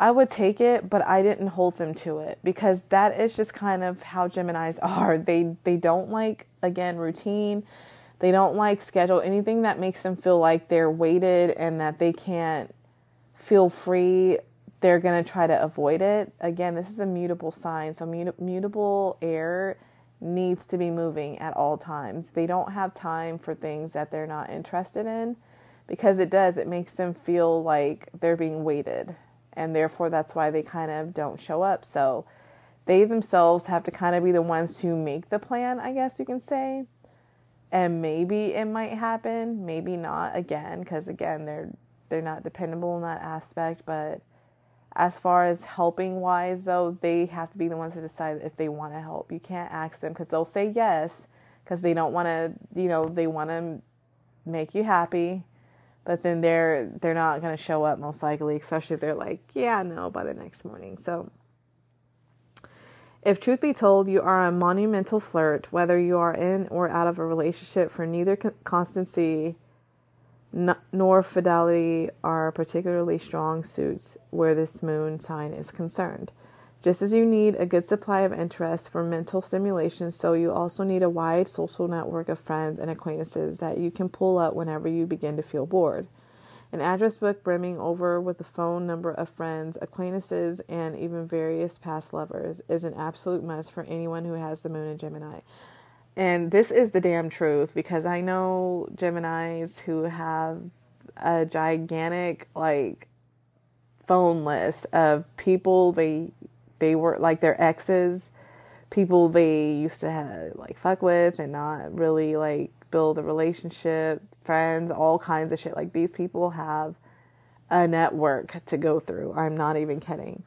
I would take it, but I didn't hold them to it, because that is just kind of how Geminis are. They don't like, again, routine. They don't like schedule, anything that makes them feel like they're weighted and that they can't feel free. They're going to try to avoid it. Again, this is a mutable sign. So mutable air needs to be moving at all times. They don't have time for things that they're not interested in, because it makes them feel like they're being weighted. And therefore, that's why they kind of don't show up. So they themselves have to kind of be the ones to make the plan, I guess you can say. And maybe it might happen, maybe not, again, because again, they're not dependable in that aspect, but as far as helping wise, though, they have to be the ones to decide if they want to help. You can't ask them, because they'll say yes, because they don't want to, you know, they want to make you happy. But then they're not going to show up, most likely, especially if they're like, yeah, no, by the next morning. So if truth be told, you are a monumental flirt, whether you are in or out of a relationship, for neither constancy nor fidelity are particularly strong suits where this moon sign is concerned. Just as you need a good supply of interest for mental stimulation, so you also need a wide social network of friends and acquaintances that you can pull up whenever you begin to feel bored. An address book brimming over with the phone number of friends, acquaintances, and even various past lovers is an absolute must for anyone who has the moon in Gemini. And this is the damn truth, because I know Geminis who have a gigantic, phone list of people they were, their exes, people they used to have, fuck with and not really, build a relationship, friends, all kinds of shit. These people have a network to go through. I'm not even kidding.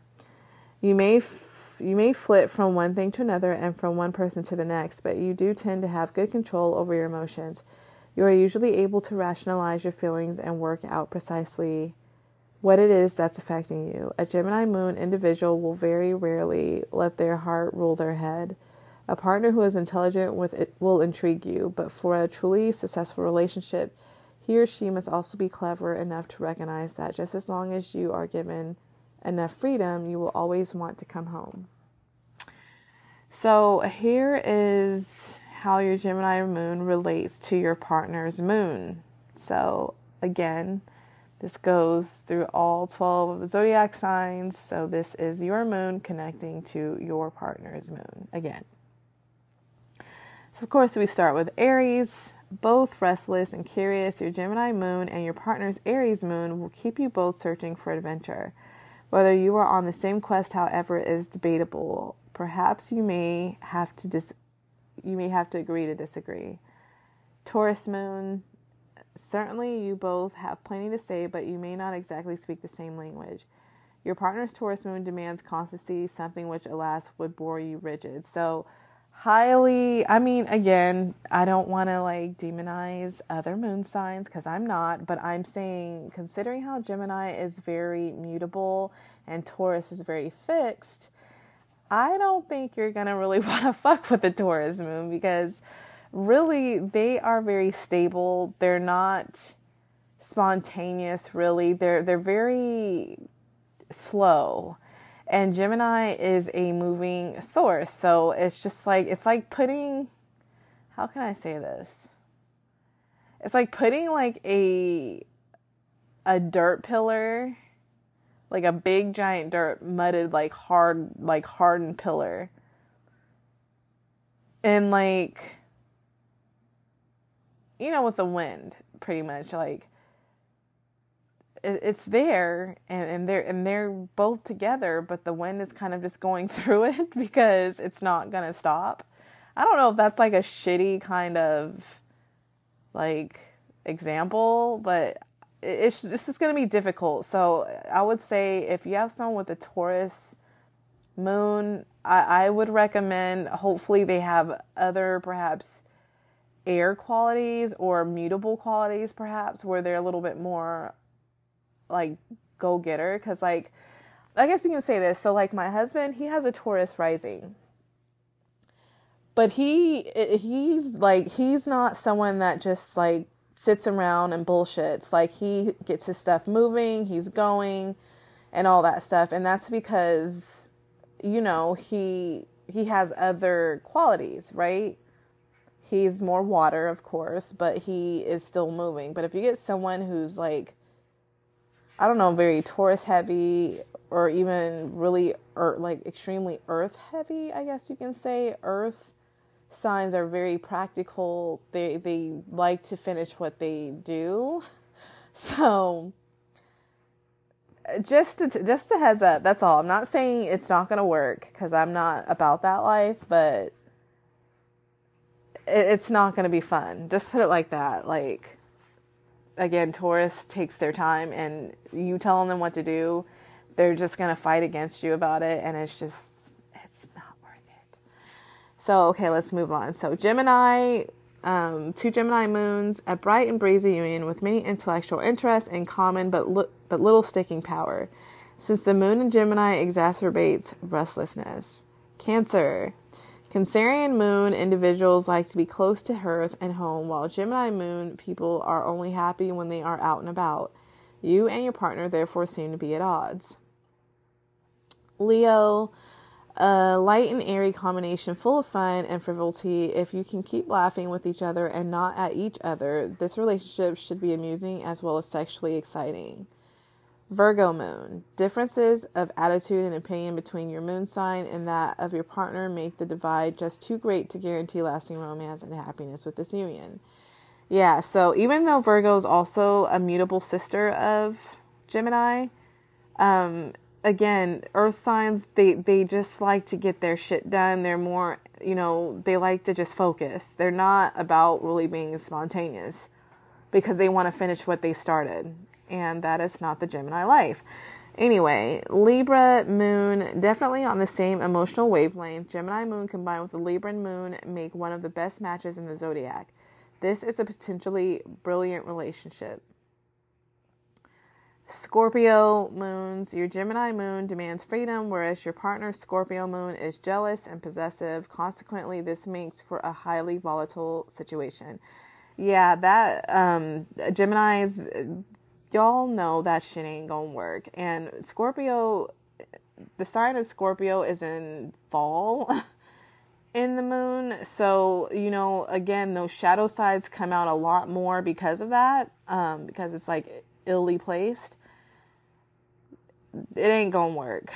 You may flit from one thing to another and from one person to the next, but you do tend to have good control over your emotions. You are usually able to rationalize your feelings and work out precisely what it is that's affecting you. A Gemini moon individual will very rarely let their heart rule their head. A partner who is intelligent with it will intrigue you, but for a truly successful relationship, he or she must also be clever enough to recognize that just as long as you are given enough freedom, you will always want to come home. So here is how your Gemini moon relates to your partner's moon. So again, this goes through all 12 of the zodiac signs, so this is your moon connecting to your partner's moon again. So of course we start with Aries. Both restless and curious, your Gemini moon and your partner's Aries moon will keep you both searching for adventure. Whether you are on the same quest, however, is debatable. Perhaps you may have to agree to disagree. Taurus moon. Certainly, you both have plenty to say, but you may not exactly speak the same language. Your partner's Taurus moon demands constancy, something which, alas, would bore you rigid. So, I don't want to, demonize other moon signs, because I'm not, but I'm saying, considering how Gemini is very mutable and Taurus is very fixed, I don't think you're going to really want to fuck with the Taurus moon, because really, they are very stable. They're not spontaneous, really. They're very slow. And Gemini is a moving source. So it's just putting, how can I say this? It's like putting a dirt pillar, a big giant dirt mudded hardened pillar. And with the wind, pretty much, it's there, and they're both together, but the wind is kind of just going through it because it's not gonna stop. I don't know if that's a shitty kind of example, but this is gonna be difficult. So I would say if you have someone with a Taurus moon, I would recommend. Hopefully, they have other perhaps air qualities or mutable qualities, perhaps, where they're a little bit more go-getter, because I guess you can say this. So my husband, he has a Taurus rising, but he's not someone that just sits around and bullshits. He gets his stuff moving, he's going and all that stuff, and that's because he has other qualities, right? He's more water, of course, but he is still moving. But if you get someone who's very Taurus heavy, or even really extremely earth heavy, I guess you can say, earth signs are very practical. They like to finish what they do. So just a heads up, that's all. I'm not saying it's not going to work, because I'm not about that life, but it's not going to be fun. Just put it like that. Again, Taurus takes their time, and you telling them what to do, they're just going to fight against you about it. And it's not worth it. So, okay, let's move on. So Gemini, two Gemini moons, a bright and breezy union with many intellectual interests in common, but little sticking power, since the moon in Gemini exacerbates restlessness. Cancer. Cancerian moon individuals like to be close to earth and home, while Gemini moon people are only happy when they are out and about. You and your partner therefore seem to be at odds. Leo, a light and airy combination full of fun and frivolity. If you can keep laughing with each other and not at each other, this relationship should be amusing as well as sexually exciting. Virgo moon, differences of attitude and opinion between your moon sign and that of your partner make the divide just too great to guarantee lasting romance and happiness with this union. Yeah, so even though Virgo is also a mutable sister of Gemini, again, earth signs, they just like to get their shit done. They're more, they like to just focus. They're not about really being spontaneous because they want to finish what they started. And that is not the Gemini life. Anyway, Libra moon, definitely on the same emotional wavelength. Gemini moon combined with the Libran moon make one of the best matches in the zodiac. This is a potentially brilliant relationship. Scorpio moons, your Gemini moon demands freedom, whereas your partner's Scorpio moon is jealous and possessive. Consequently, this makes for a highly volatile situation. Yeah, that Gemini's... y'all know that shit ain't gonna work. And Scorpio, the sign of Scorpio is in fall in the moon. So, again, those shadow sides come out a lot more because of that, because it's like illy placed. It ain't gonna work.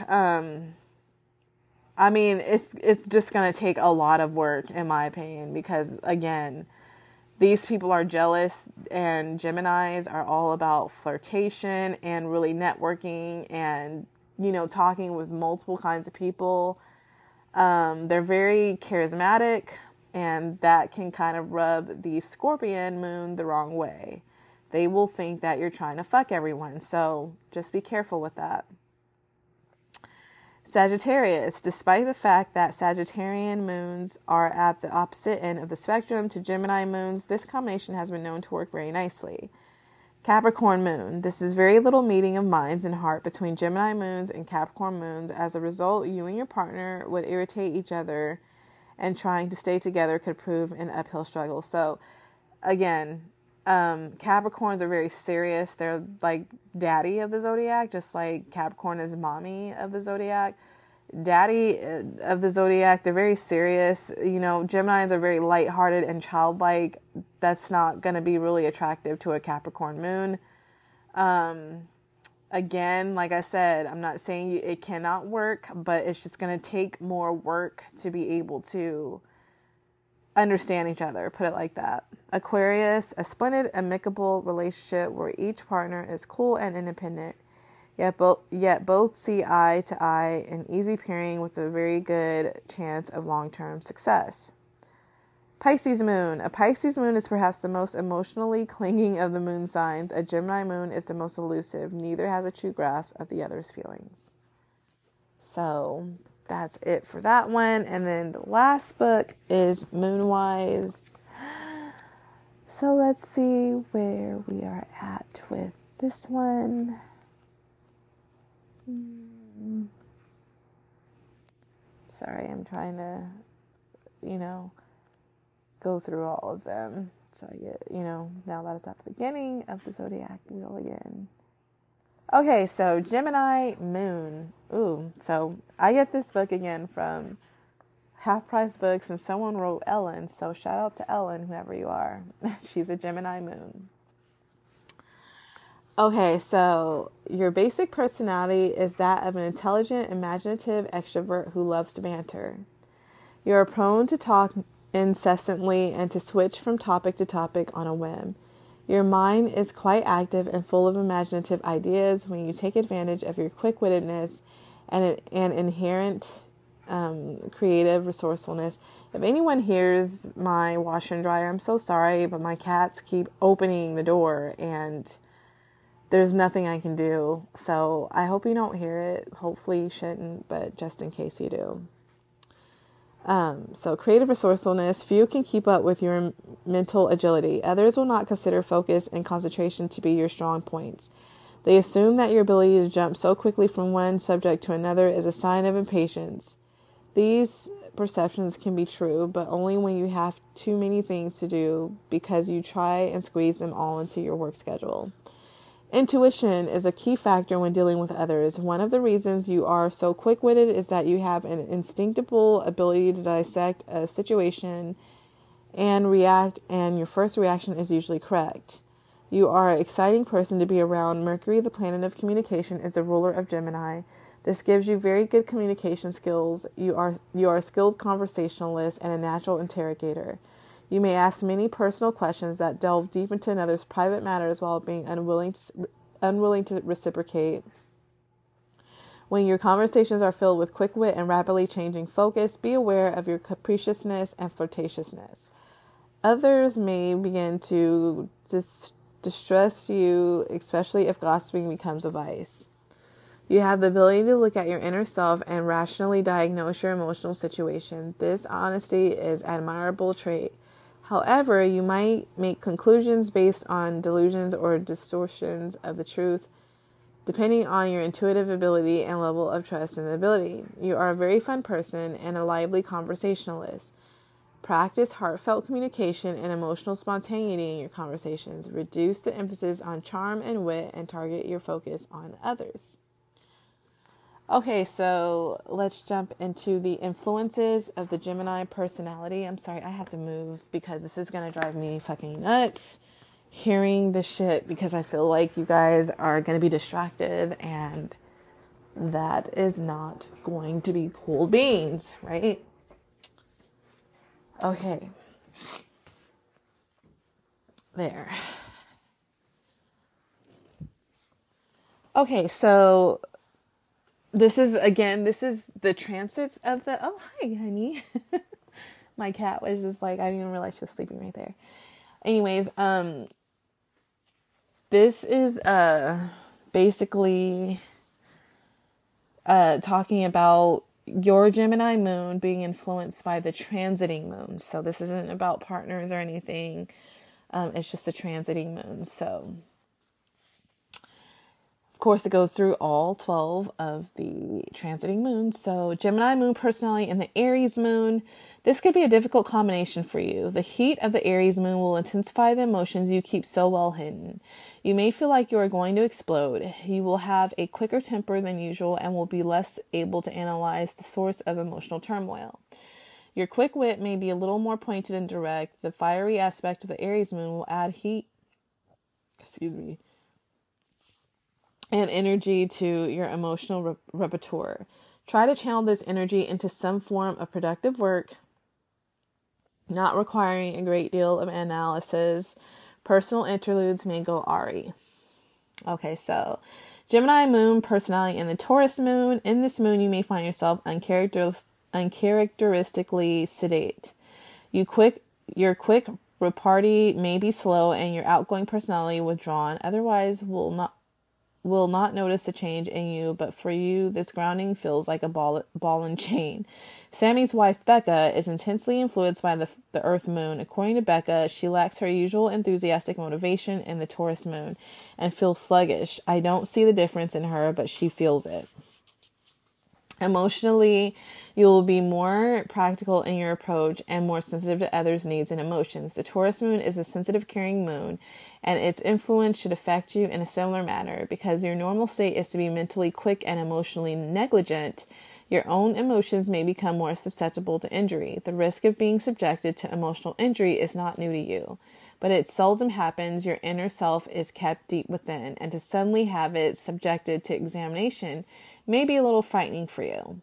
It's just gonna take a lot of work, in my opinion, because, again... these people are jealous, and Geminis are all about flirtation and really networking and, talking with multiple kinds of people. They're very charismatic, and that can kind of rub the Scorpion moon the wrong way. They will think that you're trying to fuck everyone, so just be careful with that. Sagittarius, despite the fact that Sagittarian moons are at the opposite end of the spectrum to Gemini moons, this combination has been known to work very nicely. Capricorn moon, this is very little meeting of minds and heart between Gemini moons and Capricorn moons. As a result, you and your partner would irritate each other, and trying to stay together could prove an uphill struggle. So, again, Capricorns are very serious. They're like daddy of the zodiac, just like Capricorn is mommy of the zodiac. Daddy of the zodiac, they're very serious. Geminis are very lighthearted and childlike. That's not going to be really attractive to a Capricorn moon. Again, like I said, I'm not saying it cannot work, but it's just going to take more work to be able to understand each other, put it like that. Aquarius, a splendid, amicable relationship where each partner is cool and independent, yet both see eye to eye, an easy pairing with a very good chance of long-term success. Pisces moon. A Pisces moon is perhaps the most emotionally clinging of the moon signs. A Gemini moon is the most elusive. Neither has a true grasp of the other's feelings. So... that's it for that one. And then the last book is Moonwise. So let's see where we are at with this one. Sorry, I'm trying to, go through all of them. So I get, now that it's at the beginning of the zodiac wheel again. Okay, so Gemini moon. Ooh, so I get this book again from Half Price Books, and someone wrote Ellen, so shout out to Ellen, whoever you are. She's a Gemini moon. Okay, so your basic personality is that of an intelligent, imaginative extrovert who loves to banter. You are prone to talk incessantly and to switch from topic to topic on a whim. Your mind is quite active and full of imaginative ideas when you take advantage of your quick-wittedness and inherent creative resourcefulness. If anyone hears my washer and dryer, I'm so sorry, but my cats keep opening the door and there's nothing I can do. So I hope you don't hear it. Hopefully you shouldn't, but just in case you do. So creative resourcefulness, few can keep up with your mental agility. Others will not consider focus and concentration to be your strong points. They assume that your ability to jump so quickly from one subject to another is a sign of impatience. These perceptions can be true, but only when you have too many things to do because you try and squeeze them all into your work schedule. Intuition is a key factor when dealing with others. One of the reasons you are so quick-witted is that you have an instinctual ability to dissect a situation and react, and your first reaction is usually correct. You are an exciting person to be around. Mercury, the planet of communication, is the ruler of Gemini. This gives you very good communication skills. You are a skilled conversationalist and a natural interrogator. You may ask many personal questions that delve deep into another's private matters while being unwilling to reciprocate. When your conversations are filled with quick wit and rapidly changing focus, be aware of your capriciousness and flirtatiousness. Others may begin to distrust you, especially if gossiping becomes a vice. You have the ability to look at your inner self and rationally diagnose your emotional situation. This honesty is an admirable trait. However, you might make conclusions based on delusions or distortions of the truth, depending on your intuitive ability and level of trust and ability. You are a very fun person and a lively conversationalist. Practice heartfelt communication and emotional spontaneity in your conversations. Reduce the emphasis on charm and wit and target your focus on others. Okay, so let's jump into the influences of the Gemini personality. I'm sorry, I have to move because this is going to drive me fucking nuts hearing this shit, because I feel like you guys are going to be distracted and that is not going to be cool beans, right? Okay. There. Okay, so... This is the transits of the... Oh, hi, honey. My cat was just like, I didn't even realize she was sleeping right there. Anyways, this is basically talking about your Gemini moon being influenced by the transiting moon. So this isn't about partners or anything. It's just the transiting moon, so... Of course, it goes through all 12 of the transiting moons. So Gemini moon personality and the Aries moon. This could be a difficult combination for you. The heat of the Aries moon will intensify the emotions you keep so well hidden. You may feel like you are going to explode. You will have a quicker temper than usual and will be less able to analyze the source of emotional turmoil. Your quick wit may be a little more pointed and direct. The fiery aspect of the Aries moon will add heat. Excuse me. And energy to your emotional repertoire. Try to channel this energy into some form of productive work, not requiring a great deal of analysis. Personal interludes may go awry. Okay, so Gemini moon personality and the Taurus moon. In this moon, you may find yourself uncharacteristically sedate. Your quick repartee may be slow, and your outgoing personality withdrawn. Otherwise, will not notice the change in you, but for you, this grounding feels like a ball and chain. Sammy's wife, Becca, is intensely influenced by the Earth moon. According to Becca, she lacks her usual enthusiastic motivation in the Taurus moon and feels sluggish. I don't see the difference in her, but she feels it. Emotionally, you will be more practical in your approach and more sensitive to others' needs and emotions. The Taurus moon is a sensitive, caring moon, and its influence should affect you in a similar manner. Because your normal state is to be mentally quick and emotionally negligent, your own emotions may become more susceptible to injury. The risk of being subjected to emotional injury is not new to you, but it seldom happens. Your inner self is kept deep within, and to suddenly have it subjected to examination may be a little frightening for you.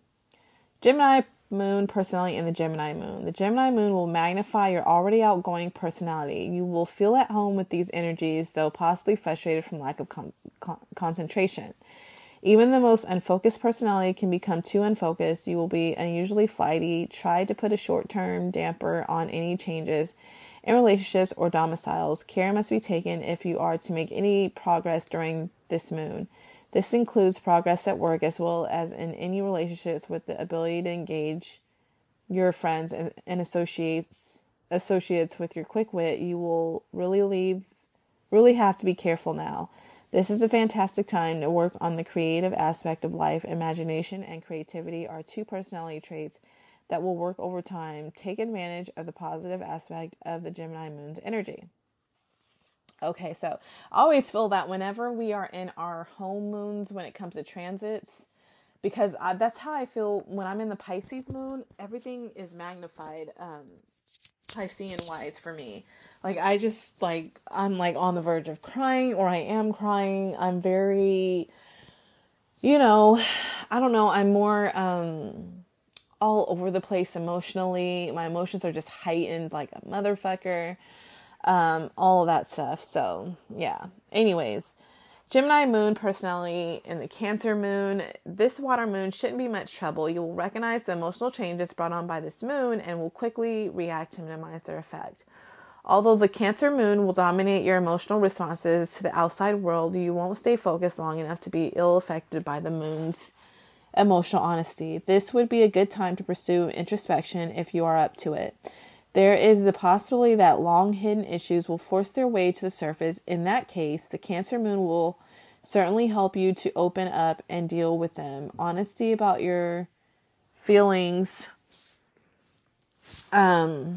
Gemini moon personality and the Gemini moon. The Gemini moon will magnify your already outgoing personality. You will feel at home with these energies, though possibly frustrated from lack of concentration. Even the most unfocused personality can become too unfocused. You will be unusually flighty. Try to put a short-term damper on any changes in relationships or domiciles. Care must be taken if you are to make any progress during this moon. This includes progress at work as well as in any relationships, with the ability to engage your friends and associates with your quick wit. You will really have to be careful now. This is a fantastic time to work on the creative aspect of life. Imagination and creativity are two personality traits that will work over time. Take advantage of the positive aspect of the Gemini moon's energy. Okay, so I always feel that whenever we are in our home moons when it comes to transits, because that's how I feel when I'm in the Pisces moon, everything is magnified Piscean-wise for me. Like, I just, like, I'm, like, on the verge of crying, or I am crying. I'm very, you know, I don't know, I'm more all over the place emotionally. My emotions are just heightened like a motherfucker. All of that stuff. So yeah. Anyways, Gemini moon personality and the Cancer moon. This water moon shouldn't be much trouble. You will recognize the emotional changes brought on by this moon and will quickly react to minimize their effect. Although the Cancer moon will dominate your emotional responses to the outside world, you won't stay focused long enough to be ill affected by the moon's emotional honesty. This would be a good time to pursue introspection if you are up to it. There is the possibility that long-hidden issues will force their way to the surface. In that case, the Cancer moon will certainly help you to open up and deal with them. Honesty about your feelings make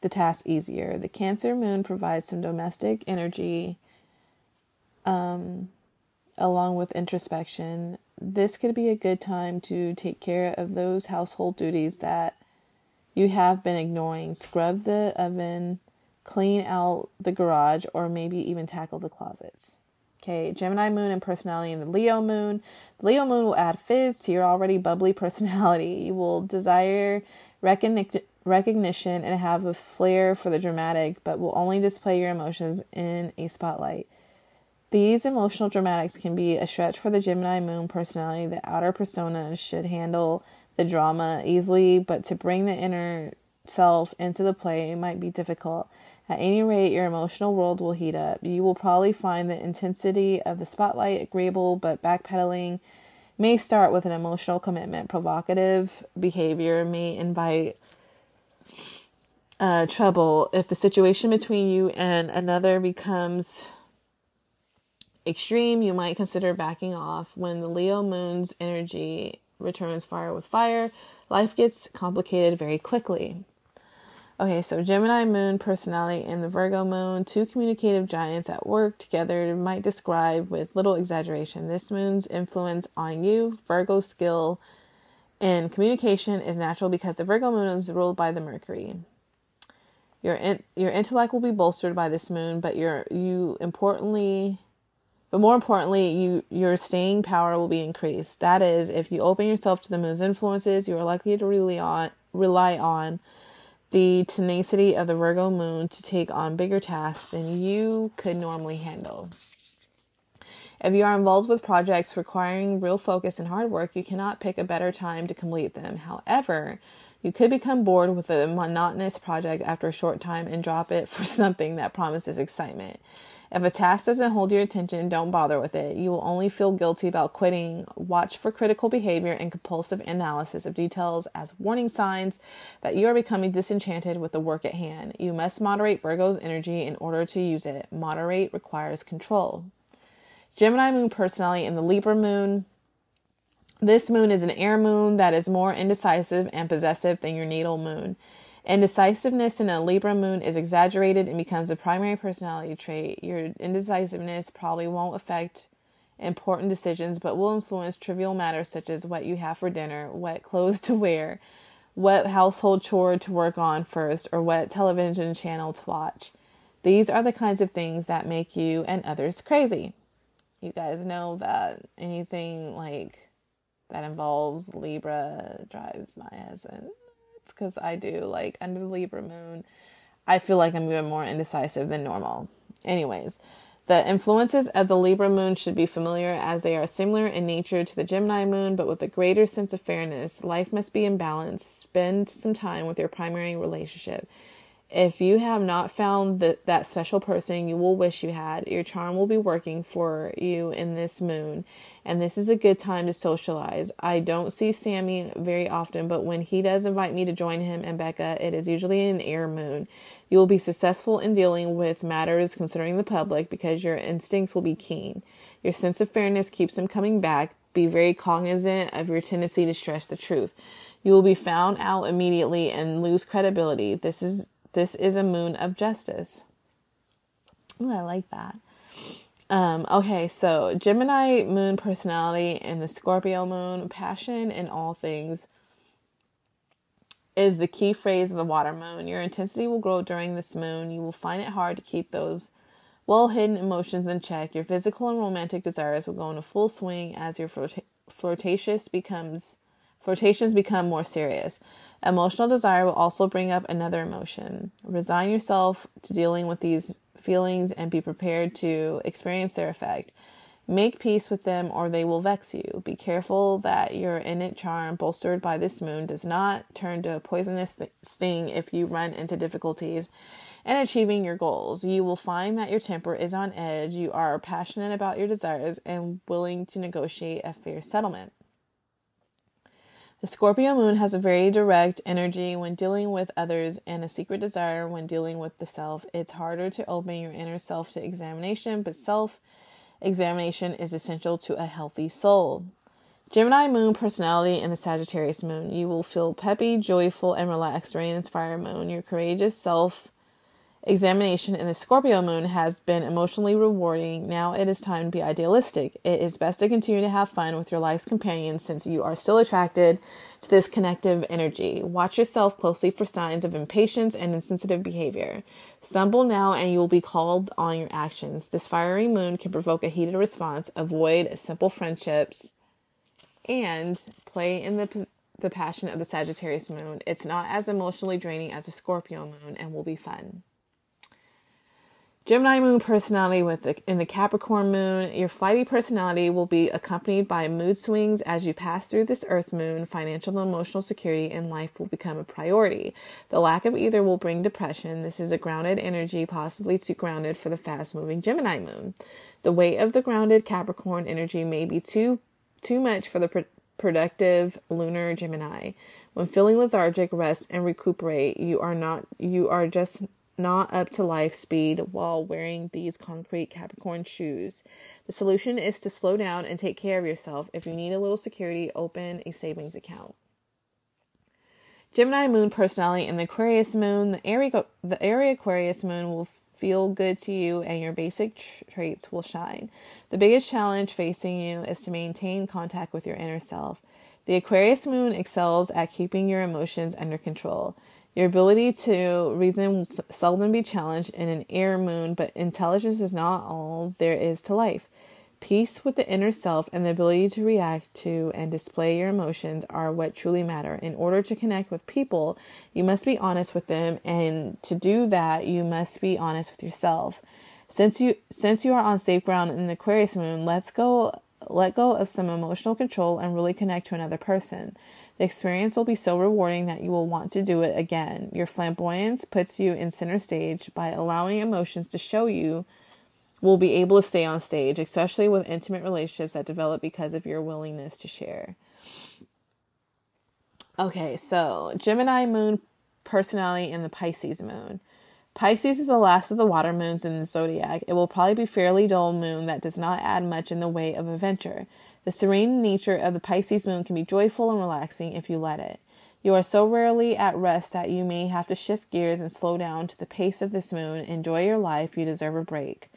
the task easier. The Cancer moon provides some domestic energy along with introspection. This could be a good time to take care of those household duties that you have been ignoring. Scrub the oven, clean out the garage, or maybe even tackle the closets. Okay, Gemini moon and personality in the Leo moon. The Leo moon will add fizz to your already bubbly personality. You will desire recognition and have a flair for the dramatic, but will only display your emotions in a spotlight. These emotional dramatics can be a stretch for the Gemini moon personality. The outer persona should handle the drama easily, but to bring the inner self into the play might be difficult. At any rate, your emotional world will heat up. You will probably find the intensity of the spotlight agreeable, but backpedaling may start with an emotional commitment. Provocative behavior may invite trouble if the situation between you and another becomes extreme. You might consider backing off. When the Leo moon's energy returns fire with fire, life gets complicated very quickly. Okay, so Gemini moon personality and the Virgo moon. Two communicative giants at work together might describe with little exaggeration this moon's influence on you. Virgo's skill in communication is natural because the Virgo moon is ruled by the Mercury. Your intellect will be bolstered by this moon, but more importantly, your staying power will be increased. That is, if you open yourself to the moon's influences, you are likely to rely on the tenacity of the Virgo moon to take on bigger tasks than you could normally handle. If you are involved with projects requiring real focus and hard work, you cannot pick a better time to complete them. However, you could become bored with a monotonous project after a short time and drop it for something that promises excitement. If a task doesn't hold your attention, don't bother with it. You will only feel guilty about quitting. Watch for critical behavior and compulsive analysis of details as warning signs that you are becoming disenchanted with the work at hand. You must moderate Virgo's energy in order to use it. Moderate requires control. Gemini moon personality and the Libra moon. This moon is an air moon that is more indecisive and possessive than your natal moon. Indecisiveness in a Libra moon is exaggerated and becomes the primary personality trait. Your indecisiveness probably won't affect important decisions, but will influence trivial matters such as what you have for dinner, what clothes to wear, what household chore to work on first, or what television channel to watch. These are the kinds of things that make you and others crazy. You guys know that anything like that involves Libra drives my husband. Because I do, like, under the Libra moon, I feel like I'm even more indecisive than normal. Anyways, the influences of the Libra moon should be familiar as they are similar in nature to the Gemini moon, but with a greater sense of fairness. Life must be in balance. Spend some time with your primary relationship. If you have not found that special person you will wish you had, your charm will be working for you in this moon, and this is a good time to socialize. I don't see Sammy very often, but when he does invite me to join him and Becca, it is usually an air moon. You will be successful in dealing with matters concerning the public because your instincts will be keen. Your sense of fairness keeps them coming back. Be very cognizant of your tendency to stress the truth. You will be found out immediately and lose credibility. This is a moon of justice. Ooh, I like that. Okay, so Gemini moon personality and the Scorpio moon, passion in all things is the key phrase of the water moon. Your intensity will grow during this moon. You will find it hard to keep those well-hidden emotions in check. Your physical and romantic desires will go into full swing as your flirtations become more serious. Emotional desire will also bring up another emotion. Resign yourself to dealing with these feelings and be prepared to experience their effect. Make peace with them or they will vex you. Be careful that your innate charm, bolstered by this moon, does not turn to a poisonous sting if you run into difficulties in achieving your goals. You will find that your temper is on edge. You are passionate about your desires and willing to negotiate a fair settlement. The Scorpio moon has a very direct energy when dealing with others and a secret desire when dealing with the self. It's harder to open your inner self to examination, but self-examination is essential to a healthy soul. Gemini moon personality and the Sagittarius moon. You will feel peppy, joyful, and relaxed during this fire moon. Your courageous self-examination in the Scorpio moon has been emotionally rewarding. Now it is time to be idealistic. It is best to continue to have fun with your life's companions since you are still attracted to this connective energy. Watch yourself closely for signs of impatience and insensitive behavior. Stumble now and you will be called on your actions. This fiery moon can provoke a heated response. Avoid simple friendships and play in the passion of the Sagittarius moon. It's not as emotionally draining as the Scorpio moon and will be fun. Gemini moon personality in the Capricorn moon. Your flighty personality will be accompanied by mood swings as you pass through this earth moon. Financial and emotional security in life will become a priority. The lack of either will bring depression. This is a grounded energy, possibly too grounded for the fast-moving Gemini moon. The weight of the grounded Capricorn energy may be too much for the productive lunar Gemini. When feeling lethargic, rest and recuperate. You are just not up to life speed while wearing these concrete Capricorn shoes. The solution is to slow down and take care of yourself. If you need a little security, open a savings account. Gemini moon personality and the Aquarius moon. The area Aquarius moon will feel good to you and your basic traits will shine. The biggest challenge facing you is to maintain contact with your inner self. The Aquarius moon excels at keeping your emotions under control. Your ability to reason will seldom be challenged in an air moon, but intelligence is not all there is to life. Peace with the inner self and the ability to react to and display your emotions are what truly matter. In order to connect with people, you must be honest with them, and to do that, you must be honest with yourself. Since you are on safe ground in the Aquarius moon, let go of some emotional control and really connect to another person. The experience will be so rewarding that you will want to do it again. Your flamboyance puts you in center stage. By allowing emotions to show, you will be able to stay on stage, especially with intimate relationships that develop because of your willingness to share. Okay, so Gemini moon personality and the Pisces moon. Pisces is the last of the water moons in the zodiac. It will probably be a fairly dull moon that does not add much in the way of adventure. The serene nature of the Pisces moon can be joyful and relaxing if you let it. You are so rarely at rest that you may have to shift gears and slow down to the pace of this moon. Enjoy your life. You deserve a break.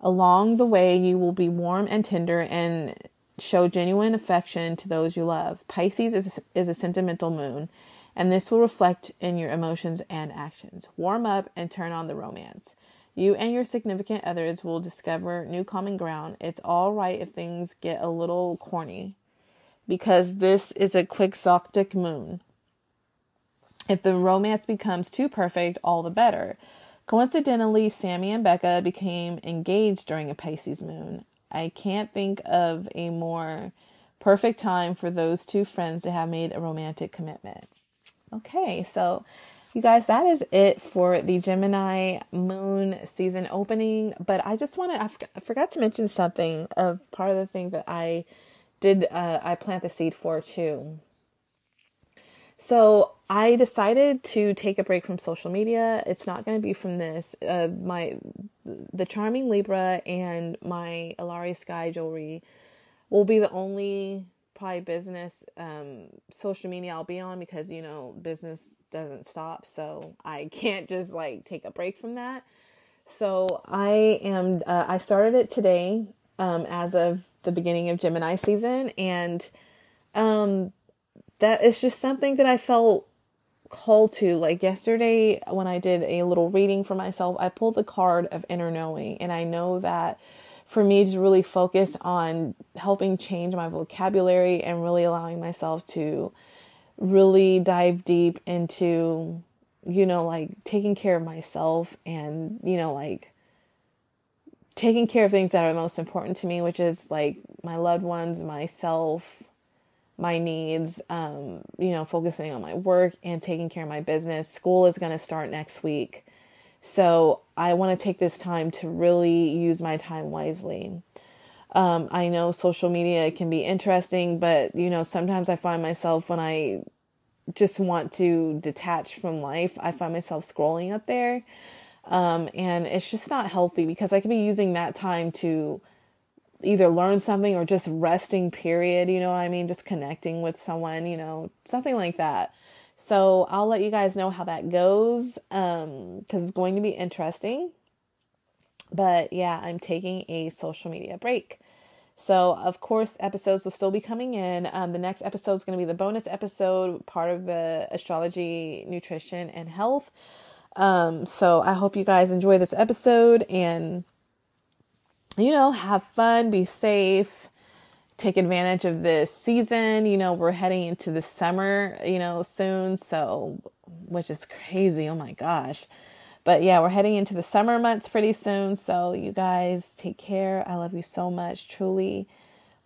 Along the way, you will be warm and tender and show genuine affection to those you love. Pisces is a sentimental moon, and this will reflect in your emotions and actions. Warm up and turn on the romance. You and your significant others will discover new common ground. It's all right if things get a little corny, because this is a quixotic moon. If the romance becomes too perfect, all the better. Coincidentally, Sammy and Becca became engaged during a Pisces moon. I can't think of a more perfect time for those two friends to have made a romantic commitment. Okay, so You guys, that is it for the Gemini moon season opening. But I just want to, I forgot to mention something of part of the thing that I did, I plant the seed for too. So I decided to take a break from social media. It's not going to be from this. The Charming Libra and my Alarie Skye jewelry will be the only probably business social media I'll be on, because you know business doesn't stop, so I can't just like take a break from that. So I am I started it today as of the beginning of Gemini season, and that is just something that I felt called to. Like yesterday when I did a little reading for myself, I pulled the card of inner knowing, and I know that for me to really focus on helping change my vocabulary and really allowing myself to really dive deep into, you know, like taking care of myself and, you know, like taking care of things that are most important to me, which is like my loved ones, myself, my needs, you know, focusing on my work and taking care of my business. School is going to start next week. So I want to take this time to really use my time wisely. I know social media can be interesting, but, you know, sometimes I find myself when I just want to detach from life, I find myself scrolling up there. And it's just not healthy, because I could be using that time to either learn something or just resting, period. You know what I mean? Just connecting with someone, you know, something like that. So I'll let you guys know how that goes, because it's going to be interesting. But yeah, I'm taking a social media break. So of course, episodes will still be coming in. The next episode is going to be the bonus episode, part of the astrology, nutrition, and health. So I hope you guys enjoy this episode and, you know, have fun, be safe. Take advantage of this season. You know, we're heading into the summer, you know, soon. So, which is crazy. Oh my gosh. But yeah, we're heading into the summer months pretty soon. So you guys take care. I love you so much. Truly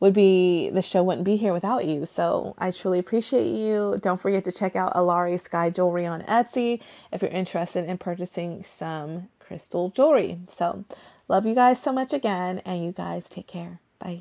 the show wouldn't be here without you. So I truly appreciate you. Don't forget to check out Alarie Skye Jewelry on Etsy if you're interested in purchasing some crystal jewelry. So love you guys so much again. And you guys take care. Bye.